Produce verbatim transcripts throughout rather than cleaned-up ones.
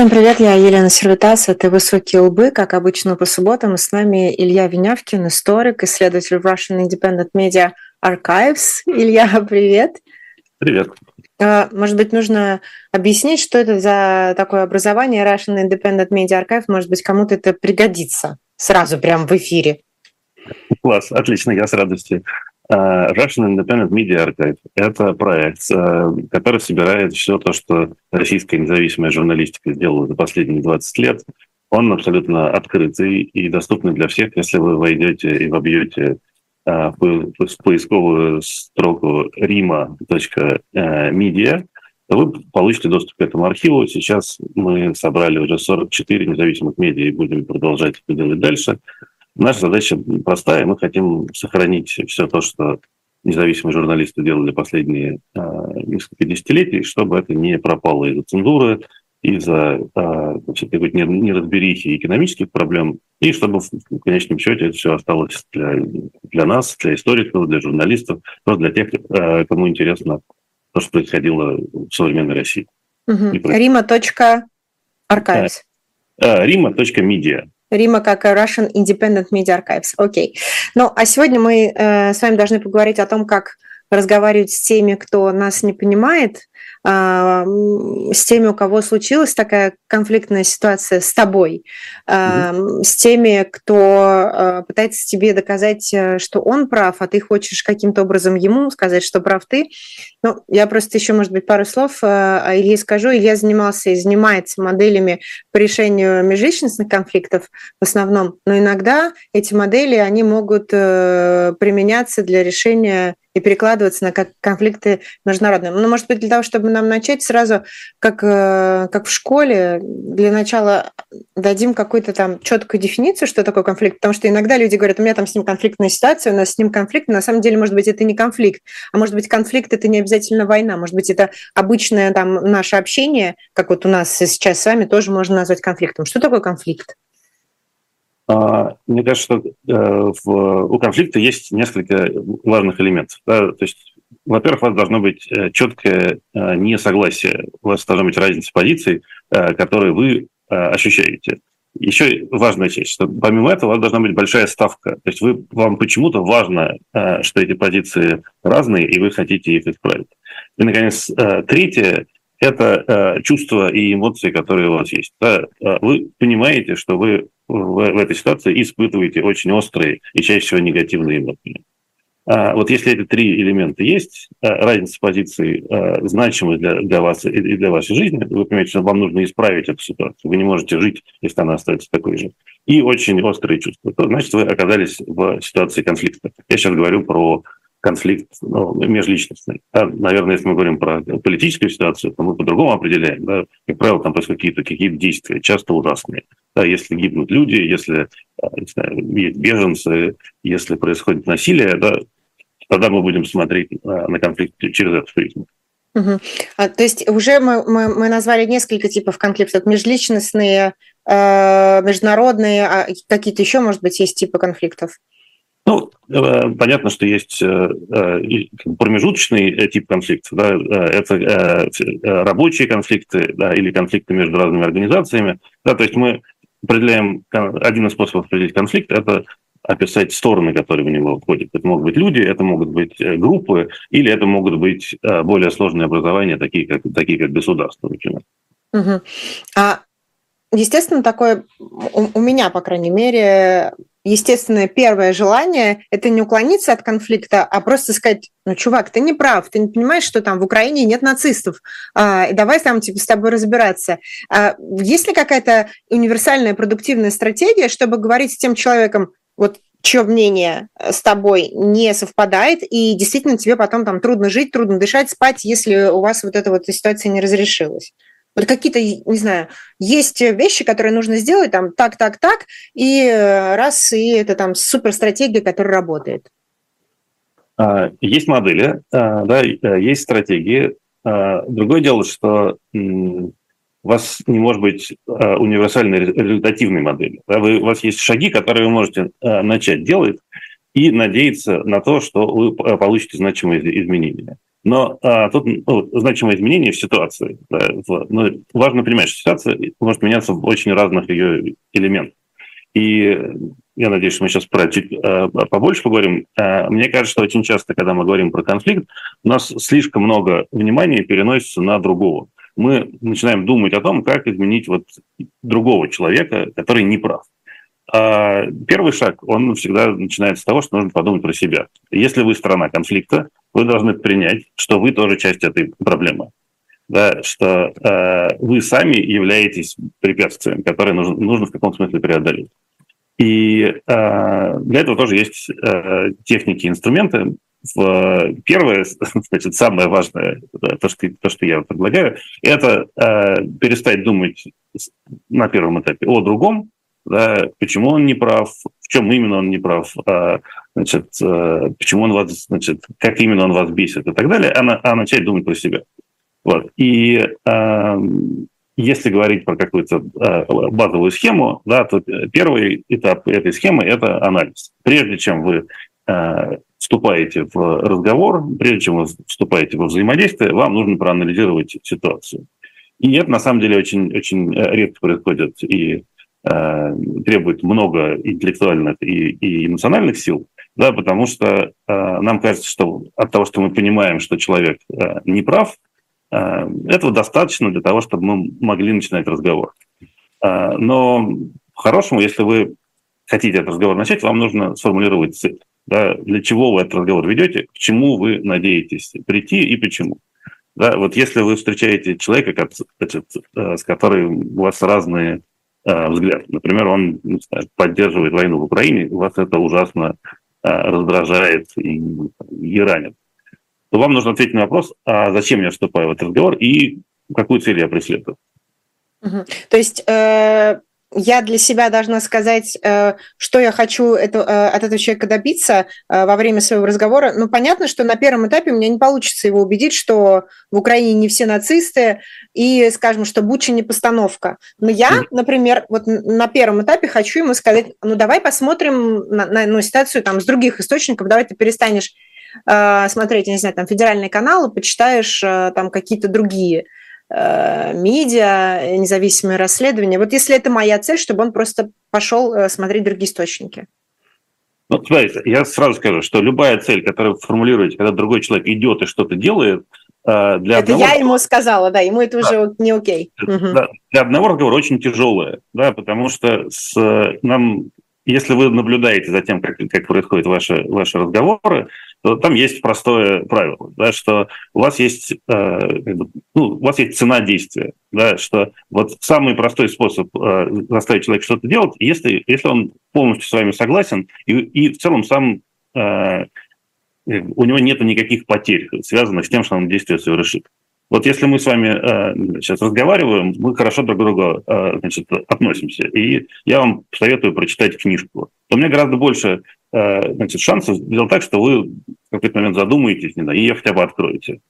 Всем привет, я Елена Серветтаз, это «Высокие лбы», как обычно по субботам, и с нами Илья Венявкин, историк, исследователь Russian Independent Media Archives. Илья, привет. Привет. Может быть, нужно объяснить, что это за такое образование Russian Independent Media Archive, может быть, кому-то это пригодится сразу, прямо в эфире. Класс, отлично, я с радостью. Russian Independent Media Archive — это проект, который собирает все то, что российская независимая журналистика сделала за последние двадцать лет. Он абсолютно открытый и доступный для всех. Если вы войдете и вобьете в поисковую строку рима точка media, то вы получите доступ к этому архиву. Сейчас мы собрали уже сорок четыре независимых медиа и будем продолжать это делать дальше. Наша задача простая. Мы хотим сохранить все то, что независимые журналисты делали последние э, несколько десятилетий, чтобы это не пропало из-за цензуры, из-за э, неразберихи экономических проблем, и чтобы в конечном счете это все осталось для, для нас, для историков, для журналистов, просто для тех, э, кому интересно то, что происходило в современной России. rima точка archives. rima точка media. Рима как Russian Independent Media Archives. Окей. Ну, а сегодня мы э, с вами должны поговорить о том, как разговаривать с теми, кто нас не понимает, э, с теми, у кого случилась такая конфликтная ситуация с тобой, э, mm-hmm. с теми, кто э, пытается тебе доказать, что он прав, а ты хочешь каким-то образом ему сказать, что прав ты. Ну, я просто еще, может быть, пару слов о Илье скажу. Илья занимался и занимается моделями по решению межличностных конфликтов в основном, но иногда эти модели, они могут применяться для решения и перекладываться на конфликты международные. Ну, может быть, для того, чтобы нам начать сразу, как, как в школе, для начала дадим какую-то там четкую дефиницию, что такое конфликт, потому что иногда люди говорят, у меня там с ним конфликтная ситуация, у нас с ним конфликт, на самом деле, может быть, это не конфликт, а может быть, конфликт — это не обязательно обязательно война. Может быть, это обычное там наше общение, как вот у нас сейчас с вами, тоже можно назвать конфликтом. Что такое конфликт? Мне кажется, что у конфликта есть несколько важных элементов. То есть, во-первых, у вас должно быть четкое несогласие, у вас должна быть разница позиций, которые вы ощущаете. Еще важная часть, что помимо этого у вас должна быть большая ставка. То есть вы, вам почему-то важно, что эти позиции разные, и вы хотите их исправить. И, наконец, третье — это чувства и эмоции, которые у вас есть. Вы понимаете, что вы в этой ситуации испытываете очень острые и чаще всего негативные эмоции. Вот если эти три элемента есть, разница позиций значимая для, для вас и для вашей жизни, вы понимаете, что вам нужно исправить эту ситуацию, вы не можете жить, если она остается такой же, и очень острые чувства, то, значит, вы оказались в ситуации конфликта. Я сейчас говорю про конфликт ну, межличностный. Да, наверное, если мы говорим про политическую ситуацию, то мы по-другому определяем. Да, как правило, там происходят какие-то, какие-то действия, часто ужасные. Да, если гибнут люди, если не знаю, есть беженцы, если происходит насилие, да, тогда мы будем смотреть на, на конфликт через эту призму. Угу. А, то есть уже мы, мы, мы назвали несколько типов конфликтов. Межличностные, э, международные, а какие-то еще, может быть, есть типы конфликтов? Ну, понятно, что есть промежуточный тип конфликтов. Да, это рабочие конфликты, да, или конфликты между разными организациями. Да, то есть мы определяем, один из способов определить конфликт – это описать стороны, которые в него входят. Это могут быть люди, это могут быть группы, или это могут быть более сложные образования, такие как, такие как государство, например. Угу. А, естественно, такое у, у меня, по крайней мере… Естественное первое желание – это не уклониться от конфликта, а просто сказать, ну, чувак, ты не прав, ты не понимаешь, что там в Украине нет нацистов, и давай там типа, с тобой разбираться. Есть ли какая-то универсальная продуктивная стратегия, чтобы говорить с тем человеком, вот чье мнение с тобой не совпадает, и действительно тебе потом там трудно жить, трудно дышать, спать, если у вас вот эта вот ситуация не разрешилась? Вот какие-то, не знаю, есть вещи, которые нужно сделать там так, так, так, и раз, и это там суперстратегия, которая работает. Есть модели, да, есть стратегии. Другое дело, что у вас не может быть универсальной результативной модели. У вас есть шаги, которые вы можете начать делать и надеяться на то, что вы получите значимые изменения. Но а, тут ну, значимое изменение в ситуации. Да, в, но важно понимать, что ситуация может меняться в очень разных ее элементах. И я надеюсь, что мы сейчас про чуть а, побольше поговорим. А, мне кажется, что очень часто, когда мы говорим про конфликт, у нас слишком много внимания переносится на другого. Мы начинаем думать о том, как изменить вот другого человека, который не прав. А первый шаг, он всегда начинается с того, что нужно подумать про себя. Если вы сторона конфликта, вы должны принять, что вы тоже часть этой проблемы. Да, что э, вы сами являетесь препятствием, которое нужно, нужно в каком-то смысле преодолеть. И э, для этого тоже есть э, техники, инструменты. В, первое, значит, самое важное, да, то, что, то, что я предлагаю, это э, перестать думать на первом этапе о другом, да, почему он не прав, в чем именно он не прав, а, значит, а, почему он вас, значит, как именно он вас бесит и так далее, а, на, а начать думать про себя. Вот. И а, если говорить про какую-то а, базовую схему, да, то первый этап этой схемы – это анализ. Прежде чем вы а, вступаете в разговор, прежде чем вы вступаете во взаимодействие, вам нужно проанализировать ситуацию. И это, на самом деле, очень, очень редко происходит и требует много интеллектуальных и, и эмоциональных сил, да, потому что э, нам кажется, что от того, что мы понимаем, что человек э, не прав, э, этого достаточно для того, чтобы мы могли начинать разговор. Э, но по-хорошему, если вы хотите этот разговор начать, вам нужно сформулировать цель. Да, для чего вы этот разговор ведете, к чему вы надеетесь прийти и почему. Да, вот если вы встречаете человека, как, значит, с которым у вас разные взгляд. Например, он поддерживает войну в Украине, вас это ужасно раздражает и, и ранит. То вам нужно ответить на вопрос, а зачем я вступаю в этот разговор и какую цель я преследую. Угу. То есть э, я для себя должна сказать, э, что я хочу это, э, от этого человека добиться э, во время своего разговора. Ну, понятно, что на первом этапе у меня не получится его убедить, что в Украине не все нацисты, и, скажем, что Буча не постановка. Но я, например, вот на первом этапе хочу ему сказать, ну, давай посмотрим на, на, на ситуацию там с других источников, давай ты перестанешь э, смотреть, я не знаю, там, федеральные каналы, почитаешь э, там какие-то другие э, медиа, независимые расследования. Вот если это моя цель, чтобы он просто пошел э, смотреть другие источники. Ну, смотрите, я сразу скажу, что любая цель, которую вы формулируете, когда другой человек идет и что-то делает, Для это одного... я ему сказала, да, ему это уже да. не окей. Да. Для одного разговора очень тяжелое, да, потому что с, нам, если вы наблюдаете за тем, как, как происходят ваши, ваши разговоры, то там есть простое правило, да, что у вас есть, э, ну, у вас есть цена действия, да, что вот самый простой способ э, заставить человека что-то делать, если, если он полностью с вами согласен и, и в целом сам... Э, у него нет никаких потерь, связанных с тем, что он действие совершит. Вот если мы с вами э, сейчас разговариваем, мы хорошо друг к другу э, значит, относимся. И я вам советую прочитать книжку. У меня гораздо больше э, значит, шансов сделать так, что вы в какой-то момент задумаетесь, не знаю, и ее хотя бы откроете.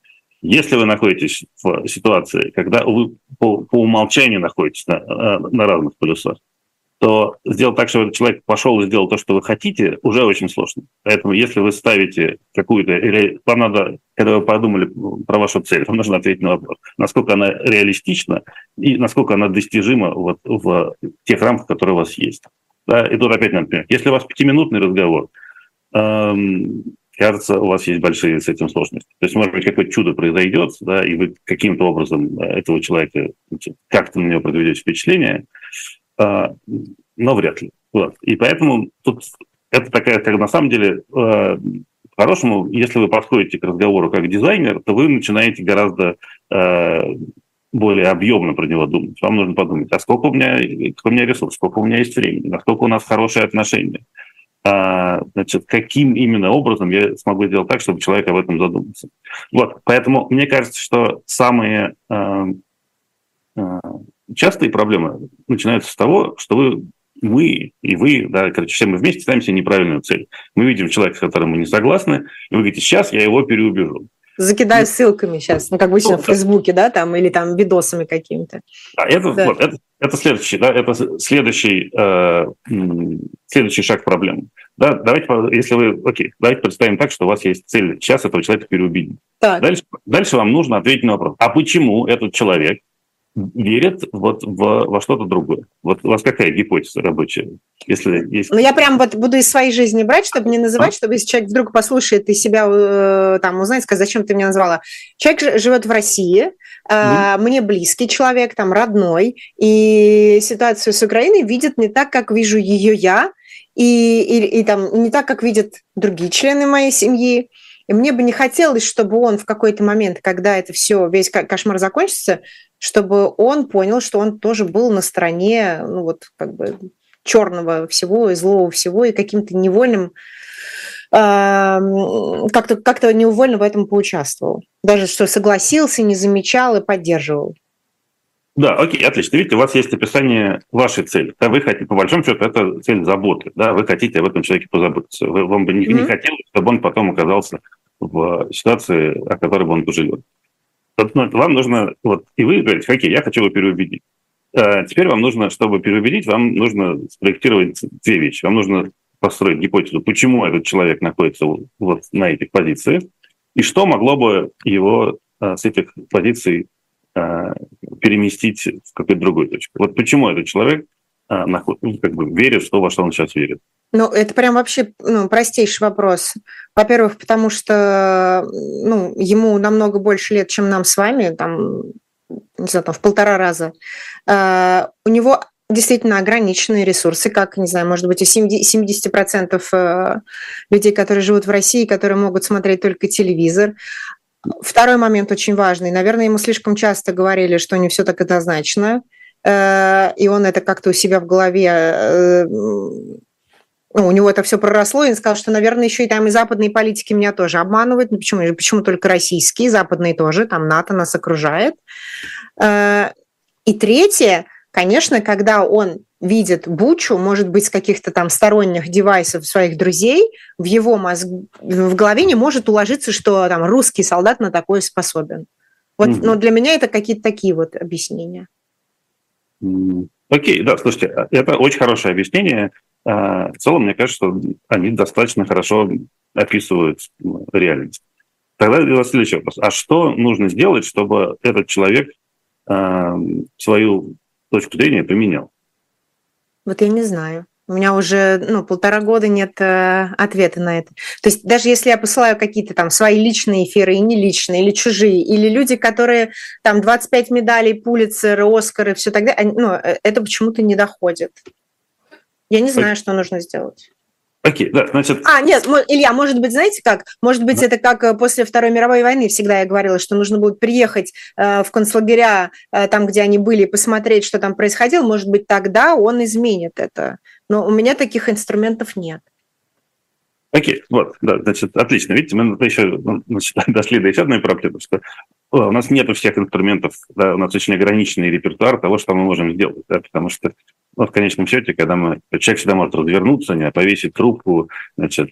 Если вы находитесь в ситуации, когда вы по, по умолчанию находитесь на, на разных полюсах, то сделать так, чтобы человек пошел и сделал то, что вы хотите, уже очень сложно. Поэтому если вы ставите какую-то... Или вам надо, когда вы подумали про вашу цель, вам нужно ответить на вопрос, насколько она реалистична и насколько она достижима вот в тех рамках, которые у вас есть. Да, и тут опять, например, если у вас пятиминутный разговор, эм, кажется, у вас есть большие с этим сложности. То есть, может быть, какое-то чудо произойдет, да, и вы каким-то образом этого человека, как-то на него произведете впечатление, но вряд ли. Вот. И поэтому тут это такая, как на самом деле, э, по-хорошему, если вы подходите к разговору как дизайнер, то вы начинаете гораздо э, более объемно про него думать. Вам нужно подумать, а сколько у меня, какой у меня ресурс, сколько у меня есть времени, насколько у нас хорошие отношения, а, значит, каким именно образом я смогу сделать так, чтобы человек об этом задумался. Вот. Поэтому мне кажется, что самые... Э, э, Частые проблемы начинаются с того, что вы, мы и вы, да, короче, все мы вместе ставим себе неправильную цель. Мы видим человека, с которым мы не согласны, и вы говорите, сейчас я его переубежу. Закидаю ссылками сейчас, ну, как обычно, в Фейсбуке, да, там, или там видосами какими-то. А это, да. вот, это, это следующий, да, это следующий э, следующий шаг проблемы. Да, давайте, если вы, окей, давайте представим так, что у вас есть цель сейчас этого человека переубедить. Дальше, дальше вам нужно ответить на вопрос, а почему этот человек верит вот в, во что-то другое? Вот у вас какая гипотеза рабочая? Если есть... Ну, я прям вот буду из своей жизни брать, чтобы не называть, а? чтобы если человек вдруг послушает и себя там узнает, скажет, зачем ты меня назвала. Человек живет в России, mm-hmm. мне близкий человек, там, родной, и ситуацию с Украиной видит не так, как вижу ее я, и, и, и там не так, как видят другие члены моей семьи. И мне бы не хотелось, чтобы он в какой-то момент, когда это все, весь кошмар закончится, чтобы он понял, что он тоже был на стороне, ну вот как бы черного всего и злого всего, и каким-то невольным, э, как-то, как-то неувольно в этом поучаствовал. Даже что согласился, не замечал и поддерживал. Да, окей, отлично. Видите, у вас есть описание вашей цели. Да, вы хотите, по большому счету, это цель заботы. Да, вы хотите об этом человеке позаботиться. Вы, вам бы не, mm-hmm. не хотелось, чтобы он потом оказался в ситуации, о которой бы он пожалел. Вам нужно, вот, и вы говорите, окей, я хочу его переубедить. А теперь вам нужно, чтобы переубедить, вам нужно спроектировать две вещи. Вам нужно построить гипотезу, почему этот человек находится вот на этих позициях, и что могло бы его а, с этих позиций а, переместить в какую-то другую точку. Вот почему этот человек а, наход, как бы верит, что, во что он сейчас верит. Ну, это прям вообще ну, простейший вопрос. Во-первых, потому что ну, ему намного больше лет, чем нам с вами, там, не знаю, там, в полтора раза. Э, у него действительно ограниченные ресурсы, как, не знаю, может быть, у семьдесят процентов людей, которые живут в России, которые могут смотреть только телевизор. Второй момент очень важный. Наверное, ему слишком часто говорили, что не все так однозначно, э, и он это как-то у себя в голове... Э, Ну, у него это все проросло, и он сказал, что, наверное, еще и там и западные политики меня тоже обманывают. Ну, почему? Почему только российские, западные тоже, там НАТО нас окружает. И третье, конечно, когда он видит бучу, может быть, с каких-то там сторонних девайсов своих друзей, в его мозг... в голове не может уложиться, что там русский солдат на такое способен. Вот, mm-hmm. Но для меня это какие-то такие вот объяснения. Окей, okay, да, слушайте, это очень хорошее объяснение. В целом, мне кажется, что они достаточно хорошо описывают реальность. Тогда у вас следующий вопрос. А что нужно сделать, чтобы этот человек э, свою точку зрения применял? Вот я не знаю. У меня уже ну, полтора года нет э, ответа на это. То есть даже если я посылаю какие-то там свои личные эфиры, и не личные, или чужие, или люди, которые там двадцать пять медалей, Пулитцер, Оскар и все так далее, ну, это почему-то не доходит. Я не знаю, okay. что нужно сделать. Окей, okay, да, значит... А, нет, Илья, может быть, знаете как? Может быть, yeah. это как после Второй мировой войны всегда я говорила, что нужно будет приехать э, в концлагеря, э, там, где они были, посмотреть, что там происходило. Может быть, тогда он изменит это. Но у меня таких инструментов нет. Окей, okay. вот, да, значит, отлично. Видите, мы еще значит, дошли до еще одной проблемы, что у нас нет всех инструментов, да, у нас очень ограниченный репертуар того, что мы можем сделать, да, потому что... Но в конечном счете, когда мы, человек всегда может развернуться, не повесить трубку, значит,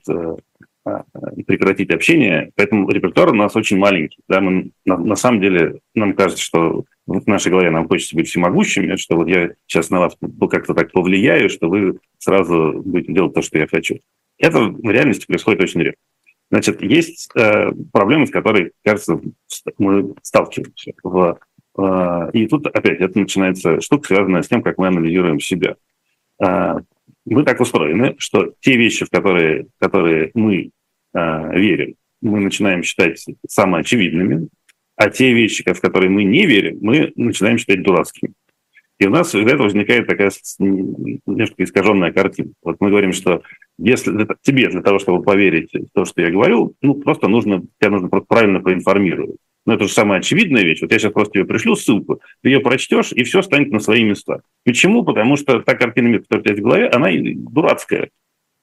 прекратить общение. Поэтому репертуар у нас очень маленький. Да? Мы, на, на самом деле, нам кажется, что в нашей голове нам хочется быть всемогущими, что вот я сейчас на вас как-то так повлияю, что вы сразу будете делать то, что я хочу. Это в реальности происходит очень редко. Значит, есть э, проблемы, с которой, кажется, мы сталкиваемся в... И тут опять это начинается штука, связанная с тем, как мы анализируем себя. Мы так устроены, что те вещи, в которые, в которые мы верим, мы начинаем считать самоочевидными, а те вещи, в которые мы не верим, мы начинаем считать дурацкими. И у нас из этого возникает такая немножко искаженная картина. Вот мы говорим, что если тебе для того, чтобы поверить в то, что я говорю, ну просто нужно, тебя нужно правильно проинформировать. Но это же самая очевидная вещь. Вот я сейчас просто тебе пришлю ссылку, ты ее прочтешь, и все станет на свои места. Почему? Потому что та картина мира, которая у тебя в голове, она дурацкая.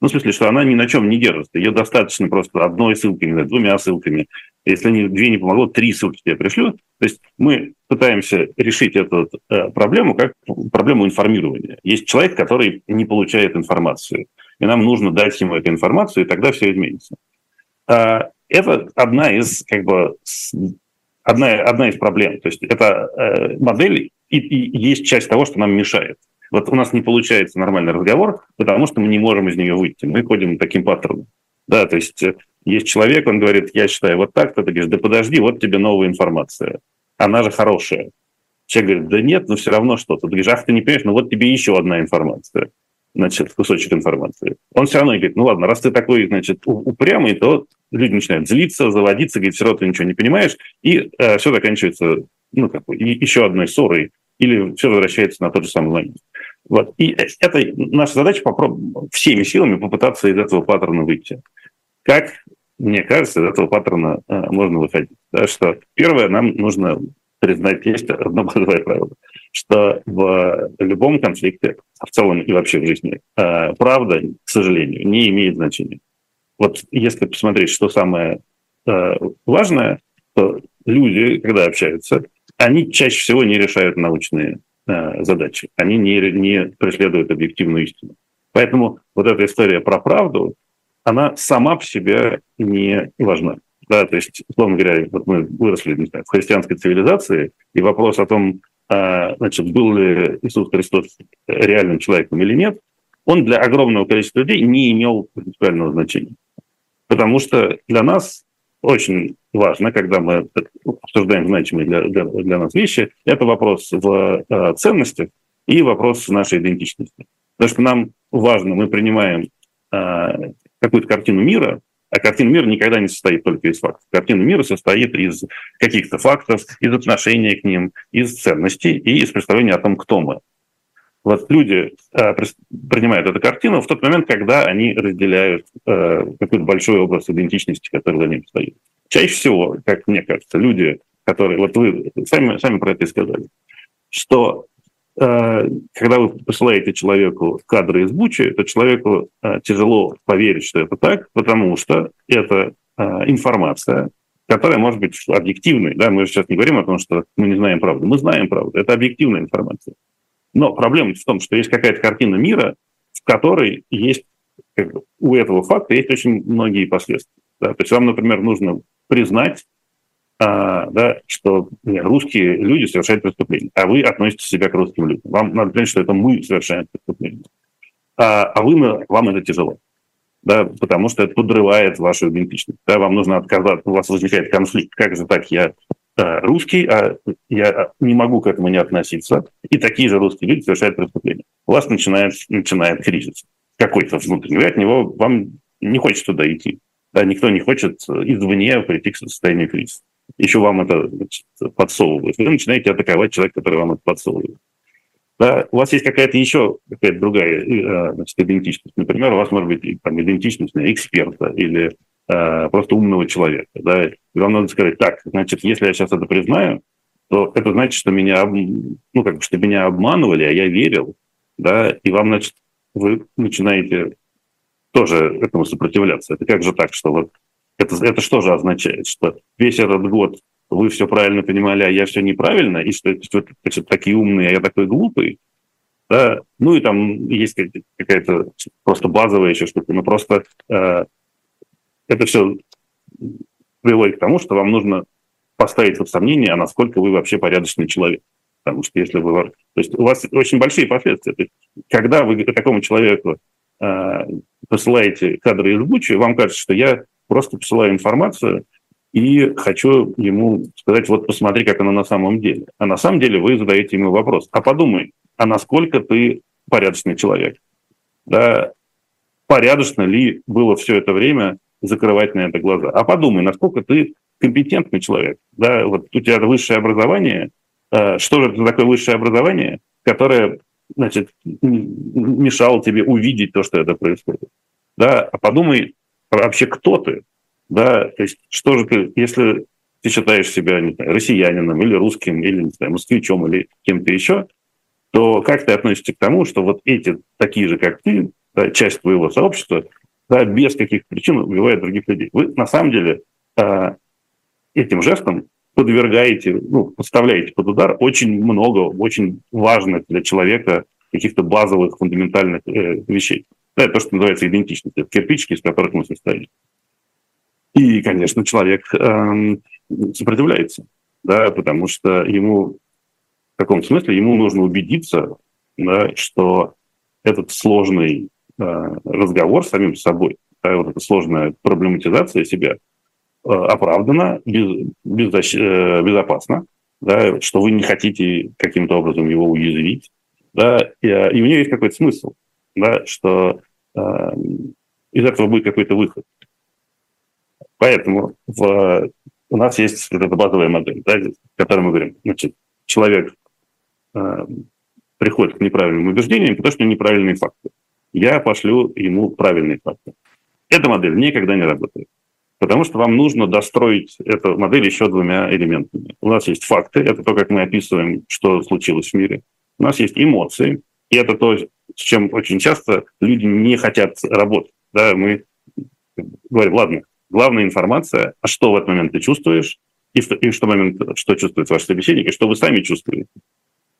Ну, в смысле, что она ни на чем не держится. Ее достаточно просто одной ссылкой, не знаю, двумя ссылками. Если две не помогло, три ссылки тебе пришлю. То есть мы пытаемся решить эту э, проблему как проблему информирования. Есть человек, который не получает информацию, и нам нужно дать ему эту информацию, и тогда все изменится. А, это одна из, как бы, Одна, одна из проблем. То есть это э, модель и, и есть часть того, что нам мешает. Вот у нас не получается нормальный разговор, потому что мы не можем из нее выйти. Мы ходим таким паттерном. Да, то есть есть человек, он говорит, я считаю вот так-то, ты говоришь, да подожди, вот тебе новая информация. Она же хорошая. Человек говорит, да нет, но все равно что-то. Ты говоришь, ах, ты не понимаешь, ну вот тебе еще одна информация. Значит, кусочек информации. Он все равно говорит, ну ладно, раз ты такой, значит, упрямый, то люди начинают злиться, заводиться, говорит, все равно ты ничего не понимаешь, и э, все заканчивается, ну, как бы, еще одной ссорой, или все возвращается на тот же самый момент. Вот. И это наша задача попробовать всеми силами попытаться из этого паттерна выйти. Как, мне кажется, из этого паттерна э, можно выходить. Да, что первое, нам нужно признать, есть одно базовое правило, что в любом конфликте, в целом и вообще в жизни, правда, к сожалению, не имеет значения. Вот если посмотреть, что самое важное, то люди, когда общаются, они чаще всего не решают научные задачи, они не, не преследуют объективную истину. Поэтому вот эта история про правду, она сама по себе не важна. Да, то есть, условно говоря, вот мы выросли, не знаю, в христианской цивилизации, и вопрос о том, значит, был ли Иисус Христос реальным человеком или нет, он для огромного количества людей не имел принципиального значения. Потому что для нас очень важно, когда мы обсуждаем значимые для, для, для нас вещи, это вопрос в ценностях и вопрос в нашей идентичности. Потому что нам важно, мы принимаем какую-то картину мира, а картина мира никогда не состоит только из фактов. Картина мира состоит из каких-то фактов, из отношения к ним, из ценностей и из представления о том, кто мы. Вот люди э, принимают эту картину в тот момент, когда они разделяют э, какой-то большой образ идентичности, который за ним стоит. Чаще всего, как мне кажется, люди, которые... Вот вы сами, сами про это и сказали, что э, когда вы посылаете человеку кадры из Бучи, то человеку э, тяжело поверить, что это так, потому что это э, информация, которая может быть объективной. Да? Мы же сейчас не говорим о том, что мы не знаем правду. Мы знаем правду. Это объективная информация. Но проблема в том, что есть какая-то картина мира, в которой есть, как бы, у этого факта есть очень многие последствия. Да? То есть вам, например, нужно признать, а, да, что нет, русские люди совершают преступления, а вы относитесь себя к русским людям. Вам надо понять, что это мы совершаем преступления. А, а вы, вам это тяжело, да, потому что это подрывает вашу идентичность. Да? Вам нужно отказаться, у вас возникает конфликт. Как же так, я... русский, а я не могу к этому не относиться, и такие же русские люди совершают преступления. У вас начинает, начинает кризис какой-то внутренний, от него вам не хочется туда идти. Да, никто не хочет извне прийти к состоянию кризиса. Еще вам это, значит, подсовывают. Вы начинаете атаковать человека, который вам это подсовывает. Да, у вас есть какая-то еще какая-то другая, значит, идентичность. Например, у вас может быть там, идентичность эксперта или просто умного человека. Да? И вам надо сказать, так, значит, если я сейчас это признаю, то это значит, что меня, ну, как бы, что меня обманывали, а я верил. Да? И вам, значит, вы начинаете тоже этому сопротивляться. Это как же так, что вот это, это что же означает, что весь этот год вы все правильно понимали, а я все неправильно, и что вы, значит, такие умные, а я такой глупый. Да? Ну и там есть какая-то просто базовая еще штука, но просто... Это все приводит к тому, что вам нужно поставить под сомнение, а насколько вы вообще порядочный человек. Потому что если вы... То есть у вас очень большие последствия. То есть, когда вы такому человеку э, посылаете кадры из Бучи, вам кажется, что я просто посылаю информацию и хочу ему сказать, вот посмотри, как оно на самом деле. А на самом деле вы задаете ему вопрос. А подумай, а насколько ты порядочный человек? Да, порядочно ли было все это время закрывать на это глаза. А подумай, насколько ты компетентный человек. Да? Вот у тебя высшее образование. Что же это такое высшее образование, которое, значит, мешало тебе увидеть то, что это происходит? Да? А подумай вообще, кто ты. Да? То есть, что же ты, если ты считаешь себя, не знаю, россиянином или русским, или, не знаю, москвичом, или кем-то еще, то как ты относишься к тому, что вот эти, такие же, как ты, да, часть твоего сообщества, да, без каких-то причин убивает других людей. Вы, на самом деле, этим жестом подвергаете, ну, подставляете под удар очень много, очень важных для человека каких-то базовых, фундаментальных вещей. Это то, что называется идентичность, это кирпичики, из которых мы состоим. И, конечно, человек сопротивляется, да, потому что ему, в каком-то смысле, ему нужно убедиться, да, что этот сложный э, разговор с самим собой, да, вот эта сложная проблематизация себя э, оправдана, без, без, э, безопасна, да, что вы не хотите каким-то образом его уязвить, да, и, и у нее есть какой-то смысл, да, что э, из этого будет какой-то выход. Поэтому в, у нас есть вот эта базовая модель, да, в которой мы говорим, значит, человек э, приходит к неправильным убеждениям, потому что неправильные факты. Я пошлю ему правильные факты. Эта модель никогда не работает, потому что вам нужно достроить эту модель еще двумя элементами. У нас есть факты, это то, как мы описываем, что случилось в мире. У нас есть эмоции, и это то, с чем очень часто люди не хотят работать. Да, мы говорим, ладно, главная информация, а что в этот момент ты чувствуешь, и в, и в что момент, что чувствует ваш собеседник, и что вы сами чувствуете.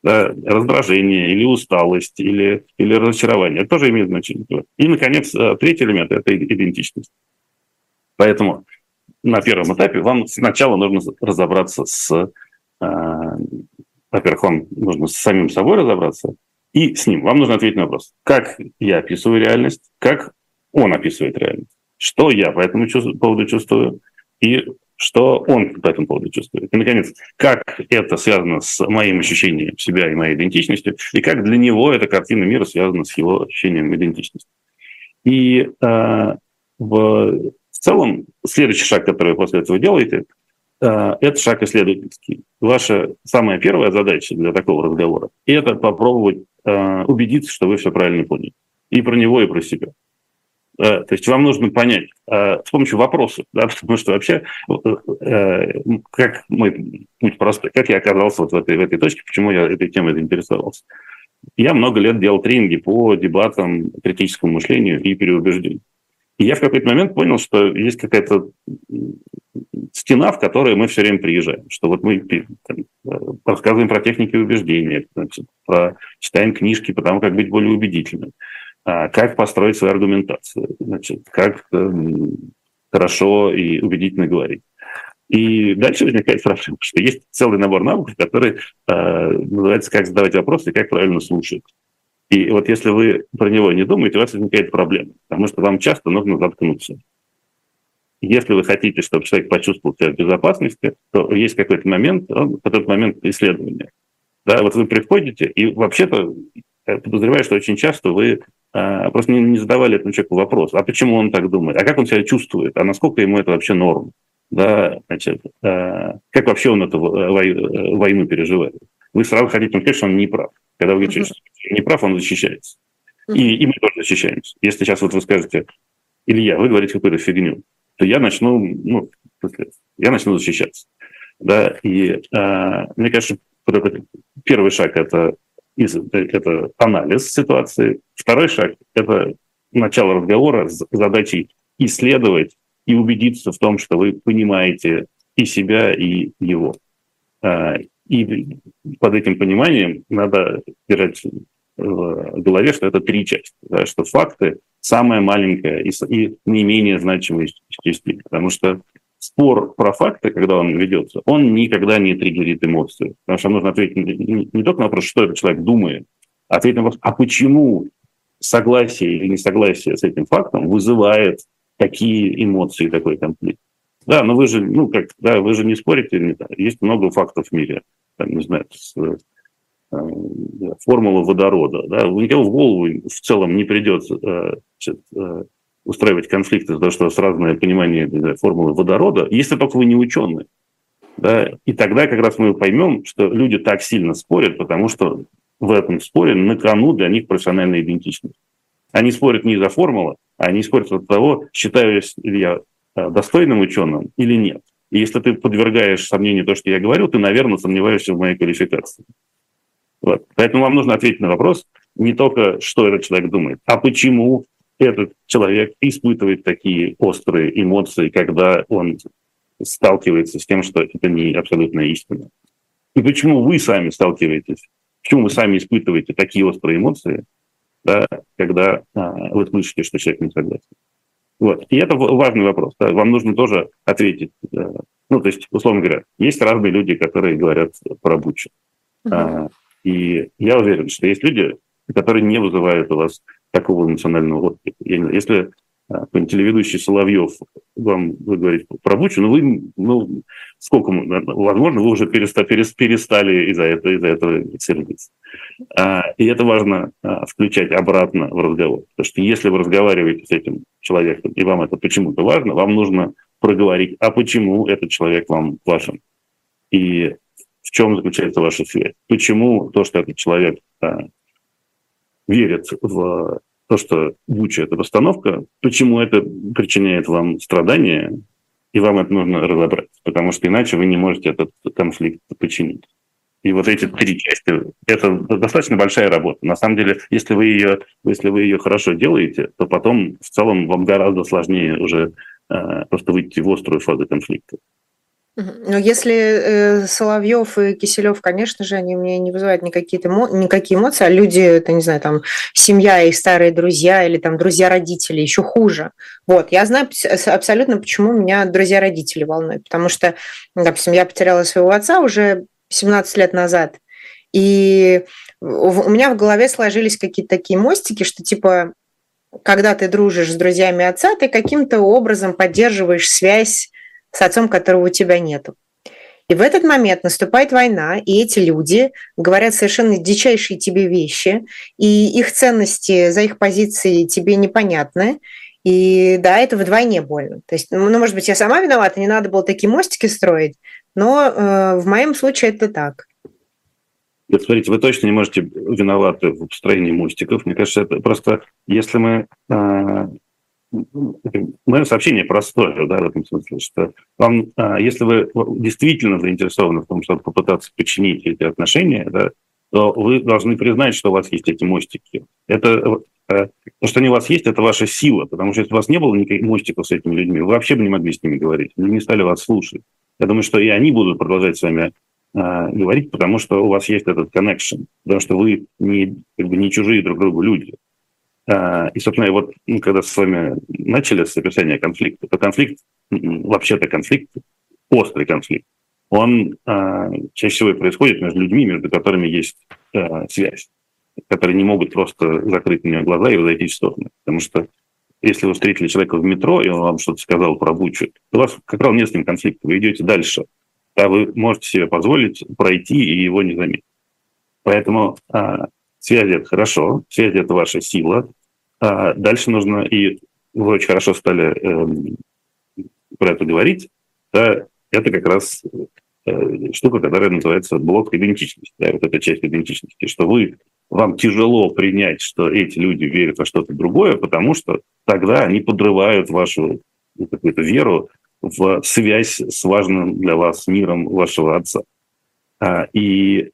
Да, раздражение или усталость, или, или разочарование. Это тоже имеет значение. И, наконец, третий элемент – это идентичность. Поэтому на первом этапе вам сначала нужно разобраться с... Во-первых, вам нужно с самим собой разобраться, и с ним. Вам нужно ответить на вопрос, как я описываю реальность, как он описывает реальность, что я по этому поводу чувствую, и что он по этому поводу чувствует. И, наконец, как это связано с моим ощущением себя и моей идентичностью, и как для него эта картина мира связана с его ощущением идентичности. И э, в, в целом следующий шаг, который вы после этого делаете, это шаг исследовательский. Ваша самая первая задача для такого разговора – это попробовать э, убедиться, что вы все правильно поняли. И про него, и про себя. Э, то есть вам нужно понять э, с помощью вопросов, да, потому что вообще, э, как мой путь простой, как я оказался вот в этой, в этой точке, почему я этой темой заинтересовался. Я много лет делал тренинги по дебатам, критическому мышлению и переубеждению. И я в какой-то момент понял, что есть какая-то стена, в которую мы все время приезжаем. Что вот мы там, рассказываем про техники убеждения, про, читаем книжки по тому, как быть более убедительным, как построить свою аргументацию, значит, как хорошо и убедительно говорить. И дальше возникает проблема, что есть целый набор навыков, которые называется «Как задавать вопросы и как правильно слушать». И вот если вы про него не думаете, у вас возникает проблема, потому что вам часто нужно заткнуться. Если вы хотите, чтобы человек почувствовал себя в безопасности, то есть какой-то момент, он, этот момент исследования. Да, вот вы приходите, и вообще-то подозреваю, что очень часто вы а, просто не, не задавали этому человеку вопрос, а почему он так думает, а как он себя чувствует, а насколько ему это вообще норм, да, значит, а, как вообще он эту войну переживает. Вы сразу хотите сказать, что он не прав. Когда вы говорите, что он не прав, он защищается. И, и мы тоже защищаемся. Если сейчас вот вы скажете, Илья, вы говорите какую-то фигню, то я начну, ну, я начну защищаться. Да? И а, мне кажется, первый шаг – это, это анализ ситуации. Второй шаг – это начало разговора с задачей исследовать и убедиться в том, что вы понимаете и себя, и его. И под этим пониманием надо держать в голове, что это три части, да, что факты самая маленькая и, и не менее значимая часть, потому что спор про факты, когда он ведется, он никогда не триггерит эмоции, потому что нужно ответить не, не только на вопрос, что этот человек думает, а ответить на вопрос, а почему согласие или несогласие с этим фактом вызывает такие эмоции, такой конфликт. Да, но вы же, ну, как, да, вы же не спорите, не, да, есть много фактов в мире, там, не знаю, с, э, формула водорода, да, никому в голову в целом не придет э, э, устраивать конфликты, потому что с разное понимание, не знаю, формулы водорода, если только вы не ученые, да, и тогда как раз мы поймем, что люди так сильно спорят, потому что в этом споре на кону для них профессиональная идентичность. Они спорят не из-за формулы, они спорят от того, считаюсь ли я достойным ученым или нет. И если ты подвергаешь сомнению то, что я говорю, ты, наверное, сомневаешься в моей квалификации. Вот. Поэтому вам нужно ответить на вопрос не только, что этот человек думает, а почему этот человек испытывает такие острые эмоции, когда он сталкивается с тем, что это не абсолютная истина. И почему вы сами сталкиваетесь, почему вы сами испытываете такие острые эмоции, да, когда а, вы слышите, что человек не согласен. Вот. И это важный вопрос. Да. Вам нужно тоже ответить. Да. Ну, то есть, условно говоря, есть разные люди, которые говорят про Бучу. Uh-huh. А, и я уверен, что есть люди, которые не вызывают у вас такого эмоционального отклика. Я не знаю, если какой-нибудь телеведущий Соловьев вам вы говорите про Бучу, ну вы, ну, сколько, возможно, вы уже перестали из-за этого, из-за этого сердиться. И это важно включать обратно в разговор. Потому что если вы разговариваете с этим человеком, и вам это почему-то важно, вам нужно проговорить, а почему этот человек вам важен. И в чем заключается ваша связь? Почему то, что этот человек верит в то, что Буча — это постановка, почему это причиняет вам страдания, и вам это нужно разобрать, потому что иначе вы не можете этот конфликт починить. И вот эти три части — это достаточно большая работа. На самом деле, если вы ее, если вы ее хорошо делаете, то потом в целом вам гораздо сложнее уже э, просто выйти в острую фазу конфликта. Ну, если э, Соловьев и Киселев, конечно же, они у меня не вызывают никакие, эмо... никакие эмоции, а люди, это, не знаю, там, семья и старые друзья, или там друзья-родители, еще хуже. Вот, я знаю абсолютно, почему меня друзья-родители волнуют, потому что, допустим, я потеряла своего отца уже семнадцать лет назад, и у меня в голове сложились какие-то такие мостики, что типа, когда ты дружишь с друзьями отца, ты каким-то образом поддерживаешь связь с отцом, которого у тебя нету. И в этот момент наступает война, и эти люди говорят совершенно дичайшие тебе вещи, и их ценности за их позиции тебе непонятны, и да, это вдвойне больно. То есть, ну, может быть, я сама виновата, не надо было такие мостики строить, но э, в моем случае это так. Вот смотрите, вы точно не можете виноваты в строении мостиков. Мне кажется, это просто, если мы... Э... Мое сообщение простое, да, в этом смысле, что вам, если вы действительно заинтересованы в том, чтобы попытаться починить эти отношения, да, то вы должны признать, что у вас есть эти мостики. Это, то, что они у вас есть, это ваша сила, потому что если у вас не было никаких мостиков с этими людьми, вы вообще бы не могли с ними говорить, они не стали вас слушать. Я думаю, что и они будут продолжать с вами говорить, потому что у вас есть этот connection, потому что вы не, как бы, не чужие друг другу люди. И, собственно, вот ну, когда с вами начали с описания конфликта, то конфликт, вообще-то конфликт, острый конфликт, он э, чаще всего и происходит между людьми, между которыми есть э, связь, которые не могут просто закрыть на нее глаза и зайти в сторону. Потому что если вы встретили человека в метро, и он вам что-то сказал про Бучу, то у вас как раз нет с ним конфликта, вы идете дальше, а вы можете себе позволить пройти и его не заметить. Поэтому... Э, Связи — это хорошо, связи — это ваша сила. А дальше нужно, и вы очень хорошо стали э, про это говорить, да, это как раз э, штука, которая называется блок идентичности, да, вот эта часть идентичности, что вы, вам тяжело принять, что эти люди верят во что-то другое, потому что тогда они подрывают вашу ну, какую-то веру в связь с важным для вас миром вашего отца. А, и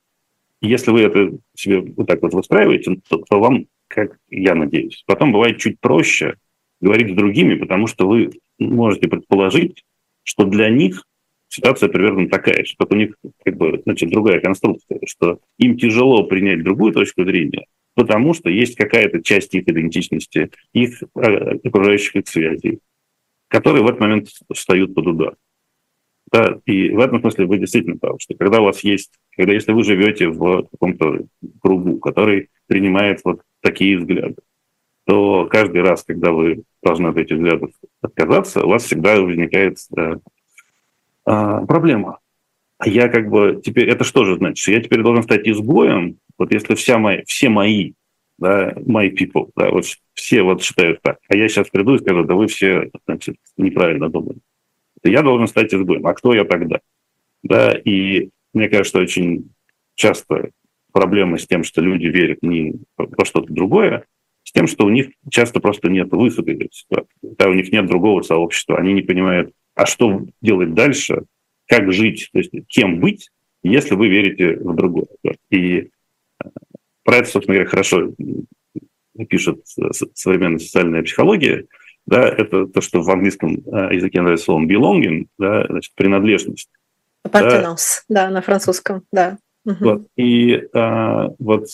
Если вы это себе вот так вот выстраиваете, то, то вам, как я надеюсь, потом бывает чуть проще говорить с другими, потому что вы можете предположить, что для них ситуация примерно такая, что у них как бы, значит, другая конструкция, что им тяжело принять другую точку зрения, потому что есть какая-то часть их идентичности, их окружающих их связей, которые в этот момент встают под удар. Да, и в этом смысле вы действительно правы, что когда у вас есть, когда если вы живете в каком-то кругу, который принимает вот такие взгляды, то каждый раз, когда вы должны от этих взглядов отказаться, у вас всегда возникает э, э, проблема. А я как бы теперь это что же значит? Что я теперь должен стать изгоем? Вот если вся моя, все мои, да, my people, да, вот все вот считают так, а я сейчас приду и скажу, да вы все, значит, неправильно думали. Я должен стать изгоем. А кто я тогда? Да, и мне кажется, очень часто проблема с тем, что люди верят не во что-то другое, с тем, что у них часто просто нет выхода из ситуации. Да, у них нет другого сообщества. Они не понимают, а что делать дальше, как жить, то есть кем быть, если вы верите в другое. И про это, собственно говоря, хорошо пишет современная социальная психология. Да, это то, что в английском языке называется словом belonging, да, значит, принадлежность. Appartenance, да. да, на французском, да. Вот. И а, вот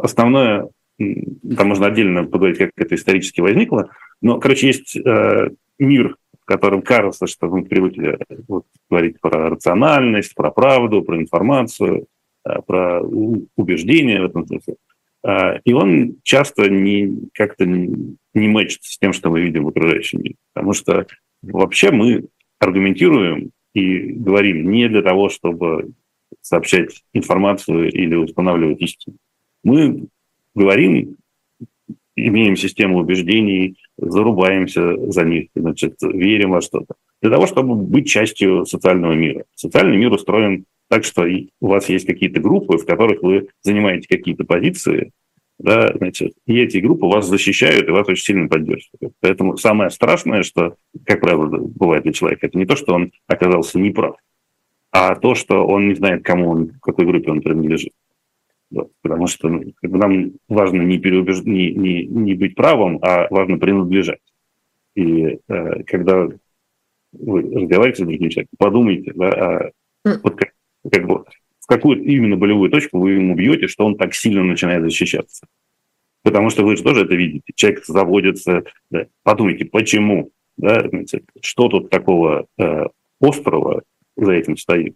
основное, там можно отдельно поговорить, как это исторически возникло, но, короче, есть а, мир, в котором кажется, что мы привыкли вот, говорить про рациональность, про правду, про информацию, про убеждения в этом смысле. И он часто не, как-то не мэчится с тем, что мы видим в окружающем мире. Потому что вообще мы аргументируем и говорим не для того, чтобы сообщать информацию или устанавливать истину. Мы говорим, имеем систему убеждений, зарубаемся за них, значит, верим во что-то. Для того, чтобы быть частью социального мира. Социальный мир устроен так, что у вас есть какие-то группы, в которых вы занимаете какие-то позиции, да, значит, и эти группы вас защищают и вас очень сильно поддерживают. Поэтому самое страшное, что, как правило, бывает для человека, это не то, что он оказался неправ, а то, что он не знает, кому он, в какой группе он принадлежит. Вот. Потому что нам важно не, переубеж... не, не, не быть правым, а важно принадлежать. И э, когда вы разговариваете с другим человеком, подумайте, да, а вот как, как бы, в какую именно болевую точку вы ему бьете, что он так сильно начинает защищаться. Потому что вы же тоже это видите. Человек заводится. Да. Подумайте, почему? Да, значит, что тут такого э, острого за этим стоит?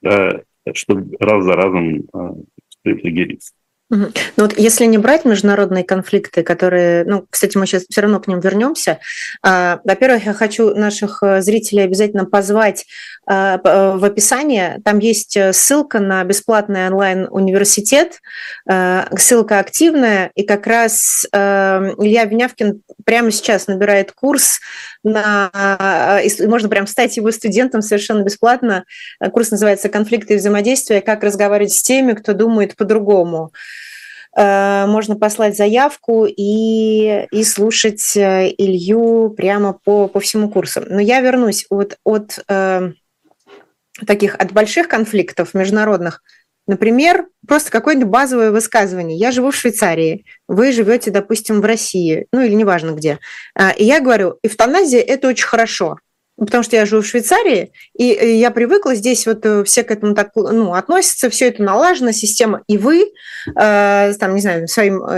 Да, что раз за разом э, стоит лигериться. Ну вот если не брать международные конфликты, которые, ну, кстати, мы сейчас все равно к ним вернемся. Во-первых, я хочу наших зрителей обязательно позвать в описании. Там есть ссылка на бесплатный онлайн-университет, ссылка активная, и как раз Илья Венявкин прямо сейчас набирает курс, на, и можно прям стать его студентом совершенно бесплатно. Курс называется «Конфликты и взаимодействия. Как разговаривать с теми, кто думает по-другому». Можно послать заявку и, и слушать Илью прямо по, по всему курсу. Но я вернусь от, от э, таких, от больших конфликтов международных. Например, просто какое-то базовое высказывание. Я живу в Швейцарии, вы живете, допустим, в России, ну или неважно где. И я говорю, эвтаназия – это очень хорошо. Потому что я живу в Швейцарии, и я привыкла, здесь вот все к этому так, ну, относятся, все это налажено, система, и вы, э, там, не знаю, своим э,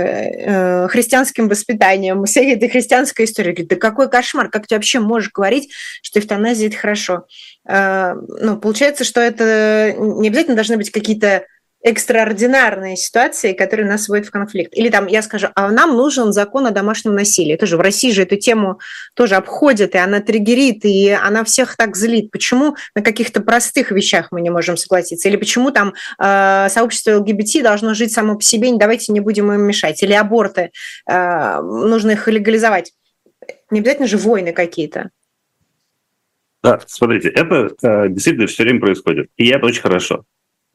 э, христианским воспитанием, всей этой христианской историей, говорит, да какой кошмар, как ты вообще можешь говорить, что эвтаназия – это хорошо. Э, ну, получается, что это не обязательно должны быть какие-то экстраординарные ситуации, которые нас вводят в конфликт. Или там я скажу, а нам нужен закон о домашнем насилии. Тоже в России же эту тему тоже обходят, и она триггерит, и она всех так злит. Почему на каких-то простых вещах мы не можем согласиться? Или почему там э, сообщество ЛГБТ должно жить само по себе, давайте не будем им мешать? Или аборты, э, нужно их легализовать? Не обязательно же войны какие-то. Да, смотрите, это э, действительно все время происходит. И это очень хорошо.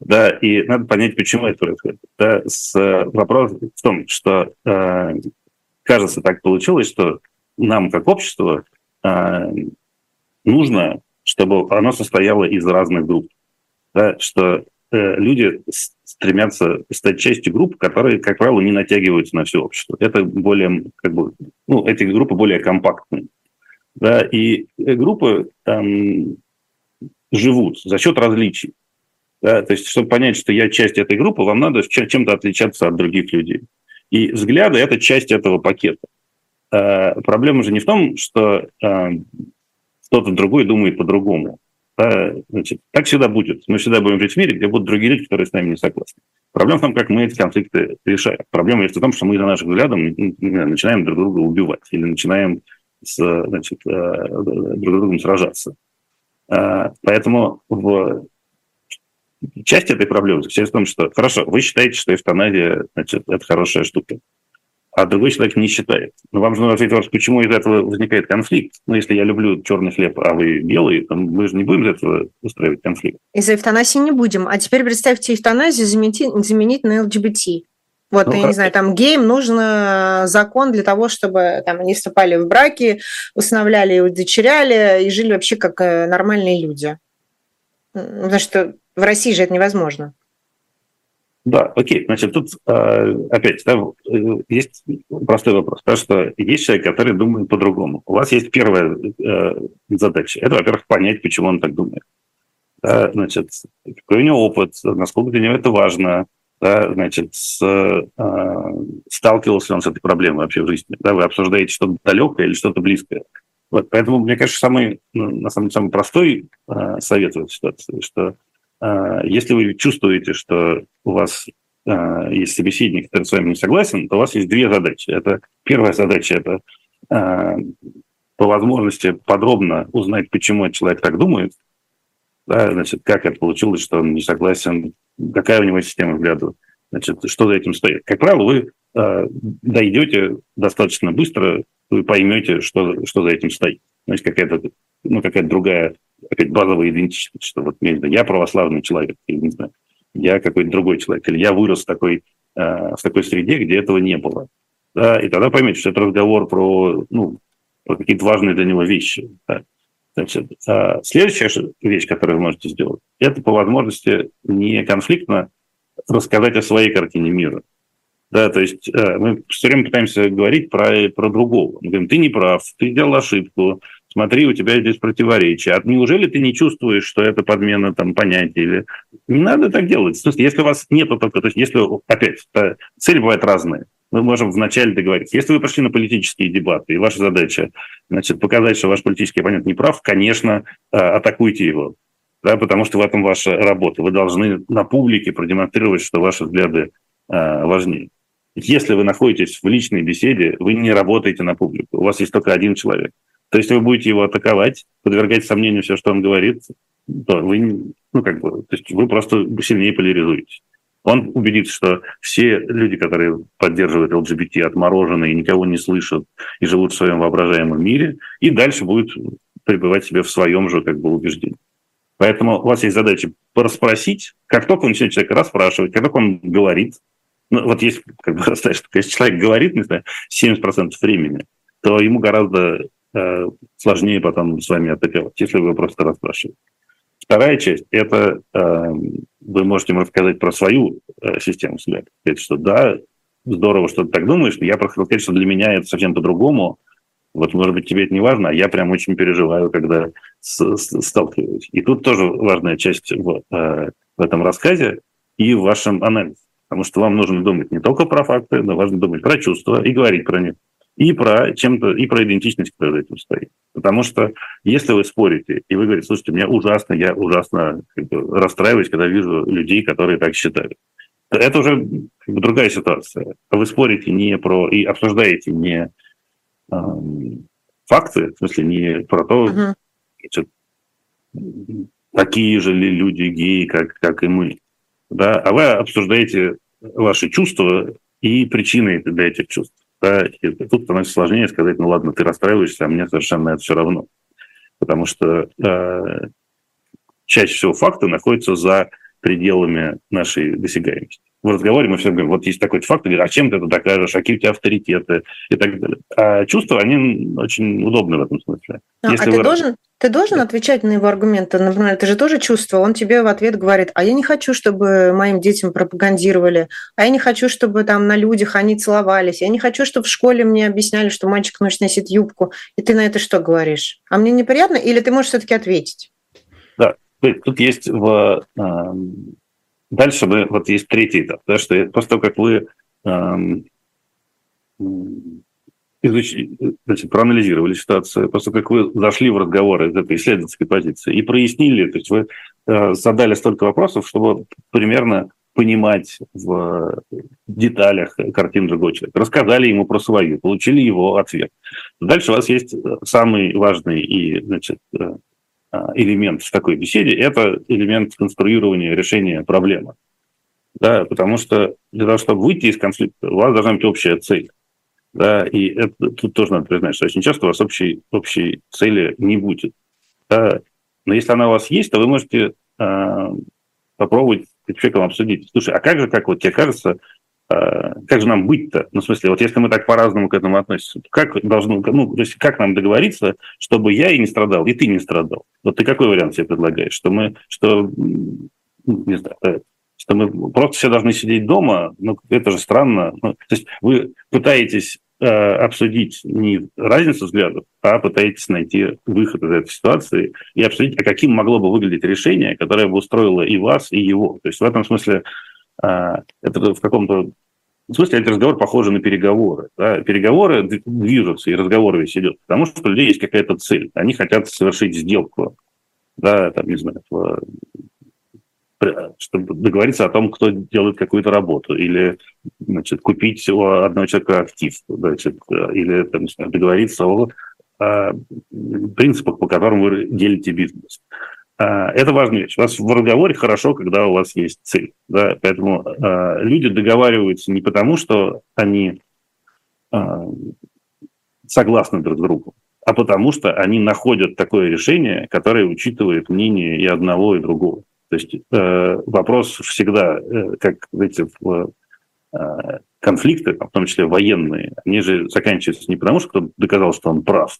Да, и надо понять, почему это происходит. Да, с, вопрос в том, что, э, кажется, так получилось, что нам, как обществу, э, нужно, чтобы оно состояло из разных групп. Да, что э, люди стремятся стать частью групп, которые, как правило, не натягиваются на все общество. Это более, как бы, ну, эти группы более компактные. Да, и группы э, живут за счет различий. Да, то есть, чтобы понять, что я часть этой группы, вам надо чем-то отличаться от других людей. И взгляды – это часть этого пакета. Э, проблема же не в том, что э, кто-то другой думает по-другому. Да, значит, так всегда будет. Мы всегда будем жить в мире, где будут другие люди, которые с нами не согласны. Проблема в том, как мы эти конфликты решаем. Проблема есть в том, что мы за нашим взглядом начинаем друг друга убивать или начинаем с, значит, э, друг с другом сражаться. Э, поэтому в... Часть этой проблемы заключается в том, что хорошо, вы считаете, что эвтаназия, значит, это хорошая штука, а другой человек не считает. Но вам же нужно ответить, почему из этого возникает конфликт. Ну, если я люблю черный хлеб, а вы белый, то мы же не будем из этого устраивать конфликт. Из-за эвтаназии не будем. А теперь представьте эвтаназию заменить, заменить на ЛГБТ. Вот, ну, я не знаю, там геям нужен закон для того, чтобы там, они вступали в браки, усыновляли и удочеряли, и жили вообще как нормальные люди. Потому что в России же это невозможно. Да, окей. Значит, тут опять да, есть простой вопрос. Да, что есть человек, который думает по-другому. У вас есть первая задача. Это, во-первых, понять, почему он так думает. Да, значит, какой у него опыт, насколько для него это важно. Да, значит, с, сталкивался он с этой проблемой вообще в жизни. Да, вы обсуждаете что-то далекое или что-то близкое. Вот, поэтому, мне кажется, самый, на самом деле, самый простой э, совет в этой ситуации, что э, если вы чувствуете, что у вас если собеседник с вами не согласен, то у вас есть две задачи. Это первая задача – это по возможности подробно узнать, почему этот человек так думает, да, значит, как это получилось, что он не согласен, какая у него система взглядов, значит, что за этим стоит. Как правило, вы э, дойдете достаточно быстро, вы поймете, что, что за этим стоит. Значит, какая-то, ну, какая-то другая, опять базовая идентичность, что вот не знаю, я православный человек, или, не знаю, я какой-то другой человек, или я вырос в такой, э, в такой среде, где этого не было. Да, и тогда поймете, что это разговор про, ну, про какие-то важные для него вещи. Да. Значит, а следующая вещь, которую вы можете сделать, это по возможности не конфликтно рассказать о своей картине мира. Да, то есть мы все время пытаемся говорить про, про другого. Мы говорим, ты не прав, ты сделал ошибку, смотри, у тебя здесь противоречие. А неужели ты не чувствуешь, что это подмена там, понятий? Или... Не надо так делать. В смысле, если у вас нет только... То есть если, опять, цели бывают разные. Мы можем вначале договориться. Если вы пришли на политические дебаты, и ваша задача, значит, показать, что ваш политический оппонент не прав, конечно, атакуйте его, да, потому что в этом ваша работа. Вы должны на публике продемонстрировать, что ваши взгляды а, важнее. Если вы находитесь в личной беседе, вы не работаете на публику. У вас есть только один человек. То есть, если вы будете его атаковать, подвергать сомнению все, что он говорит, то вы, ну, как бы, то есть вы просто сильнее поляризуетесь. Он убедится, что все люди, которые поддерживают ЛГБТ, отмороженные, никого не слышат и живут в своем воображаемом мире, и дальше будут пребывать себе в своем же как бы убеждении. Поэтому у вас есть задача расспросить, как только он начинает человека расспрашивать, как только он говорит, ну вот есть как бы расставить, что если человек говорит, не знаю, семьдесят процентов времени, то ему гораздо э, сложнее потом с вами атаковать, если вы просто расспрашиваете. Вторая часть – это э, вы можете ему рассказать про свою э, систему взглядов. Это что, да, здорово, что ты так думаешь, но я просто сказать, что для меня это совсем по-другому. Вот, может быть, тебе это не важно, а я прям очень переживаю, когда с, с, сталкиваюсь. И тут тоже важная часть в, э, в этом рассказе и в вашем анализе. Потому что вам нужно думать не только про факты, но важно думать про чувства и говорить про них. И про чем-то, и про идентичность, которая за этим стоит. Потому что если вы спорите, и вы говорите, слушайте, меня ужасно, я ужасно как бы, расстраиваюсь, когда вижу людей, которые так считают. Это уже как бы, другая ситуация. Вы спорите не про и обсуждаете не э, факты, в смысле, не про то, uh-huh. что, такие же ли люди геи, как, как и мы. Да? А вы обсуждаете ваши чувства и причины для этих чувств. Да, и тут становится сложнее сказать, ну ладно, ты расстраиваешься, а мне совершенно это все равно. Потому что э, чаще всего факты находятся за пределами нашей досягаемости. В разговоре мы все говорим, вот есть такой факт, а чем ты это докажешь, какие у тебя авторитеты и так далее. А чувства, они очень удобны в этом смысле. А, а ты, вы... должен, ты должен да. отвечать на его аргументы? Например, это же тоже чувство. Он тебе в ответ говорит, а я не хочу, чтобы моим детям пропагандировали, а я не хочу, чтобы там на людях они целовались, я не хочу, чтобы в школе мне объясняли, что мальчик ночь носит юбку. И ты на это что говоришь? А мне неприятно? Или ты можешь все-таки ответить? Да, тут есть в... Дальше мы, вот есть третий этап, да, что после того, как вы эм, изучили, значит, проанализировали ситуацию, после того, как вы зашли в разговоры из этой исследовательской позиции и прояснили, то есть вы э, задали столько вопросов, чтобы примерно понимать в деталях картину другого человека, рассказали ему про свою, получили его ответ. Дальше у вас есть самый важный и, значит, э, элемент в такой беседе, это элемент конструирования решения проблемы. Да, потому что для того, чтобы выйти из конфликта, у вас должна быть общая цель. Да, и это, тут тоже надо признать, что очень часто у вас общей, общей цели не будет. Да, но если она у вас есть, то вы можете э, попробовать с человеком обсудить. Слушай, а как же, как вот тебе кажется, э, как же нам быть-то? Ну, в смысле, вот если мы так по-разному к этому относимся, то как, должно, ну, то есть как нам договориться, чтобы я и не страдал, и ты не страдал? Вот ты какой вариант себе предлагаешь? Что мы, что, не знаю, что мы просто все должны сидеть дома? Ну, это же странно. Ну, то есть вы пытаетесь э, обсудить не разницу взглядов, а пытаетесь найти выход из этой ситуации и обсудить, а каким могло бы выглядеть решение, которое бы устроило и вас, и его. То есть в этом смысле э, это в каком-то смысле этот разговор похож на переговоры. Да? Переговоры движутся, и разговор весь идет, потому что у людей есть какая-то цель. Они хотят совершить сделку, да, там, не знаю, чтобы договориться о том, кто делает какую-то работу, или, значит, купить у одного человека актив, значит, или там, договориться о, о принципах, по которым вы делите бизнес. Это важная вещь. У вас в разговоре хорошо, когда у вас есть цель. Да? Поэтому э, люди договариваются не потому, что они э, согласны друг с другом, а потому что они находят такое решение, которое учитывает мнение и одного, и другого. То есть э, вопрос всегда, э, как знаете, в, э, конфликты, в том числе военные, они же заканчиваются не потому, что кто-то доказал, что он прав,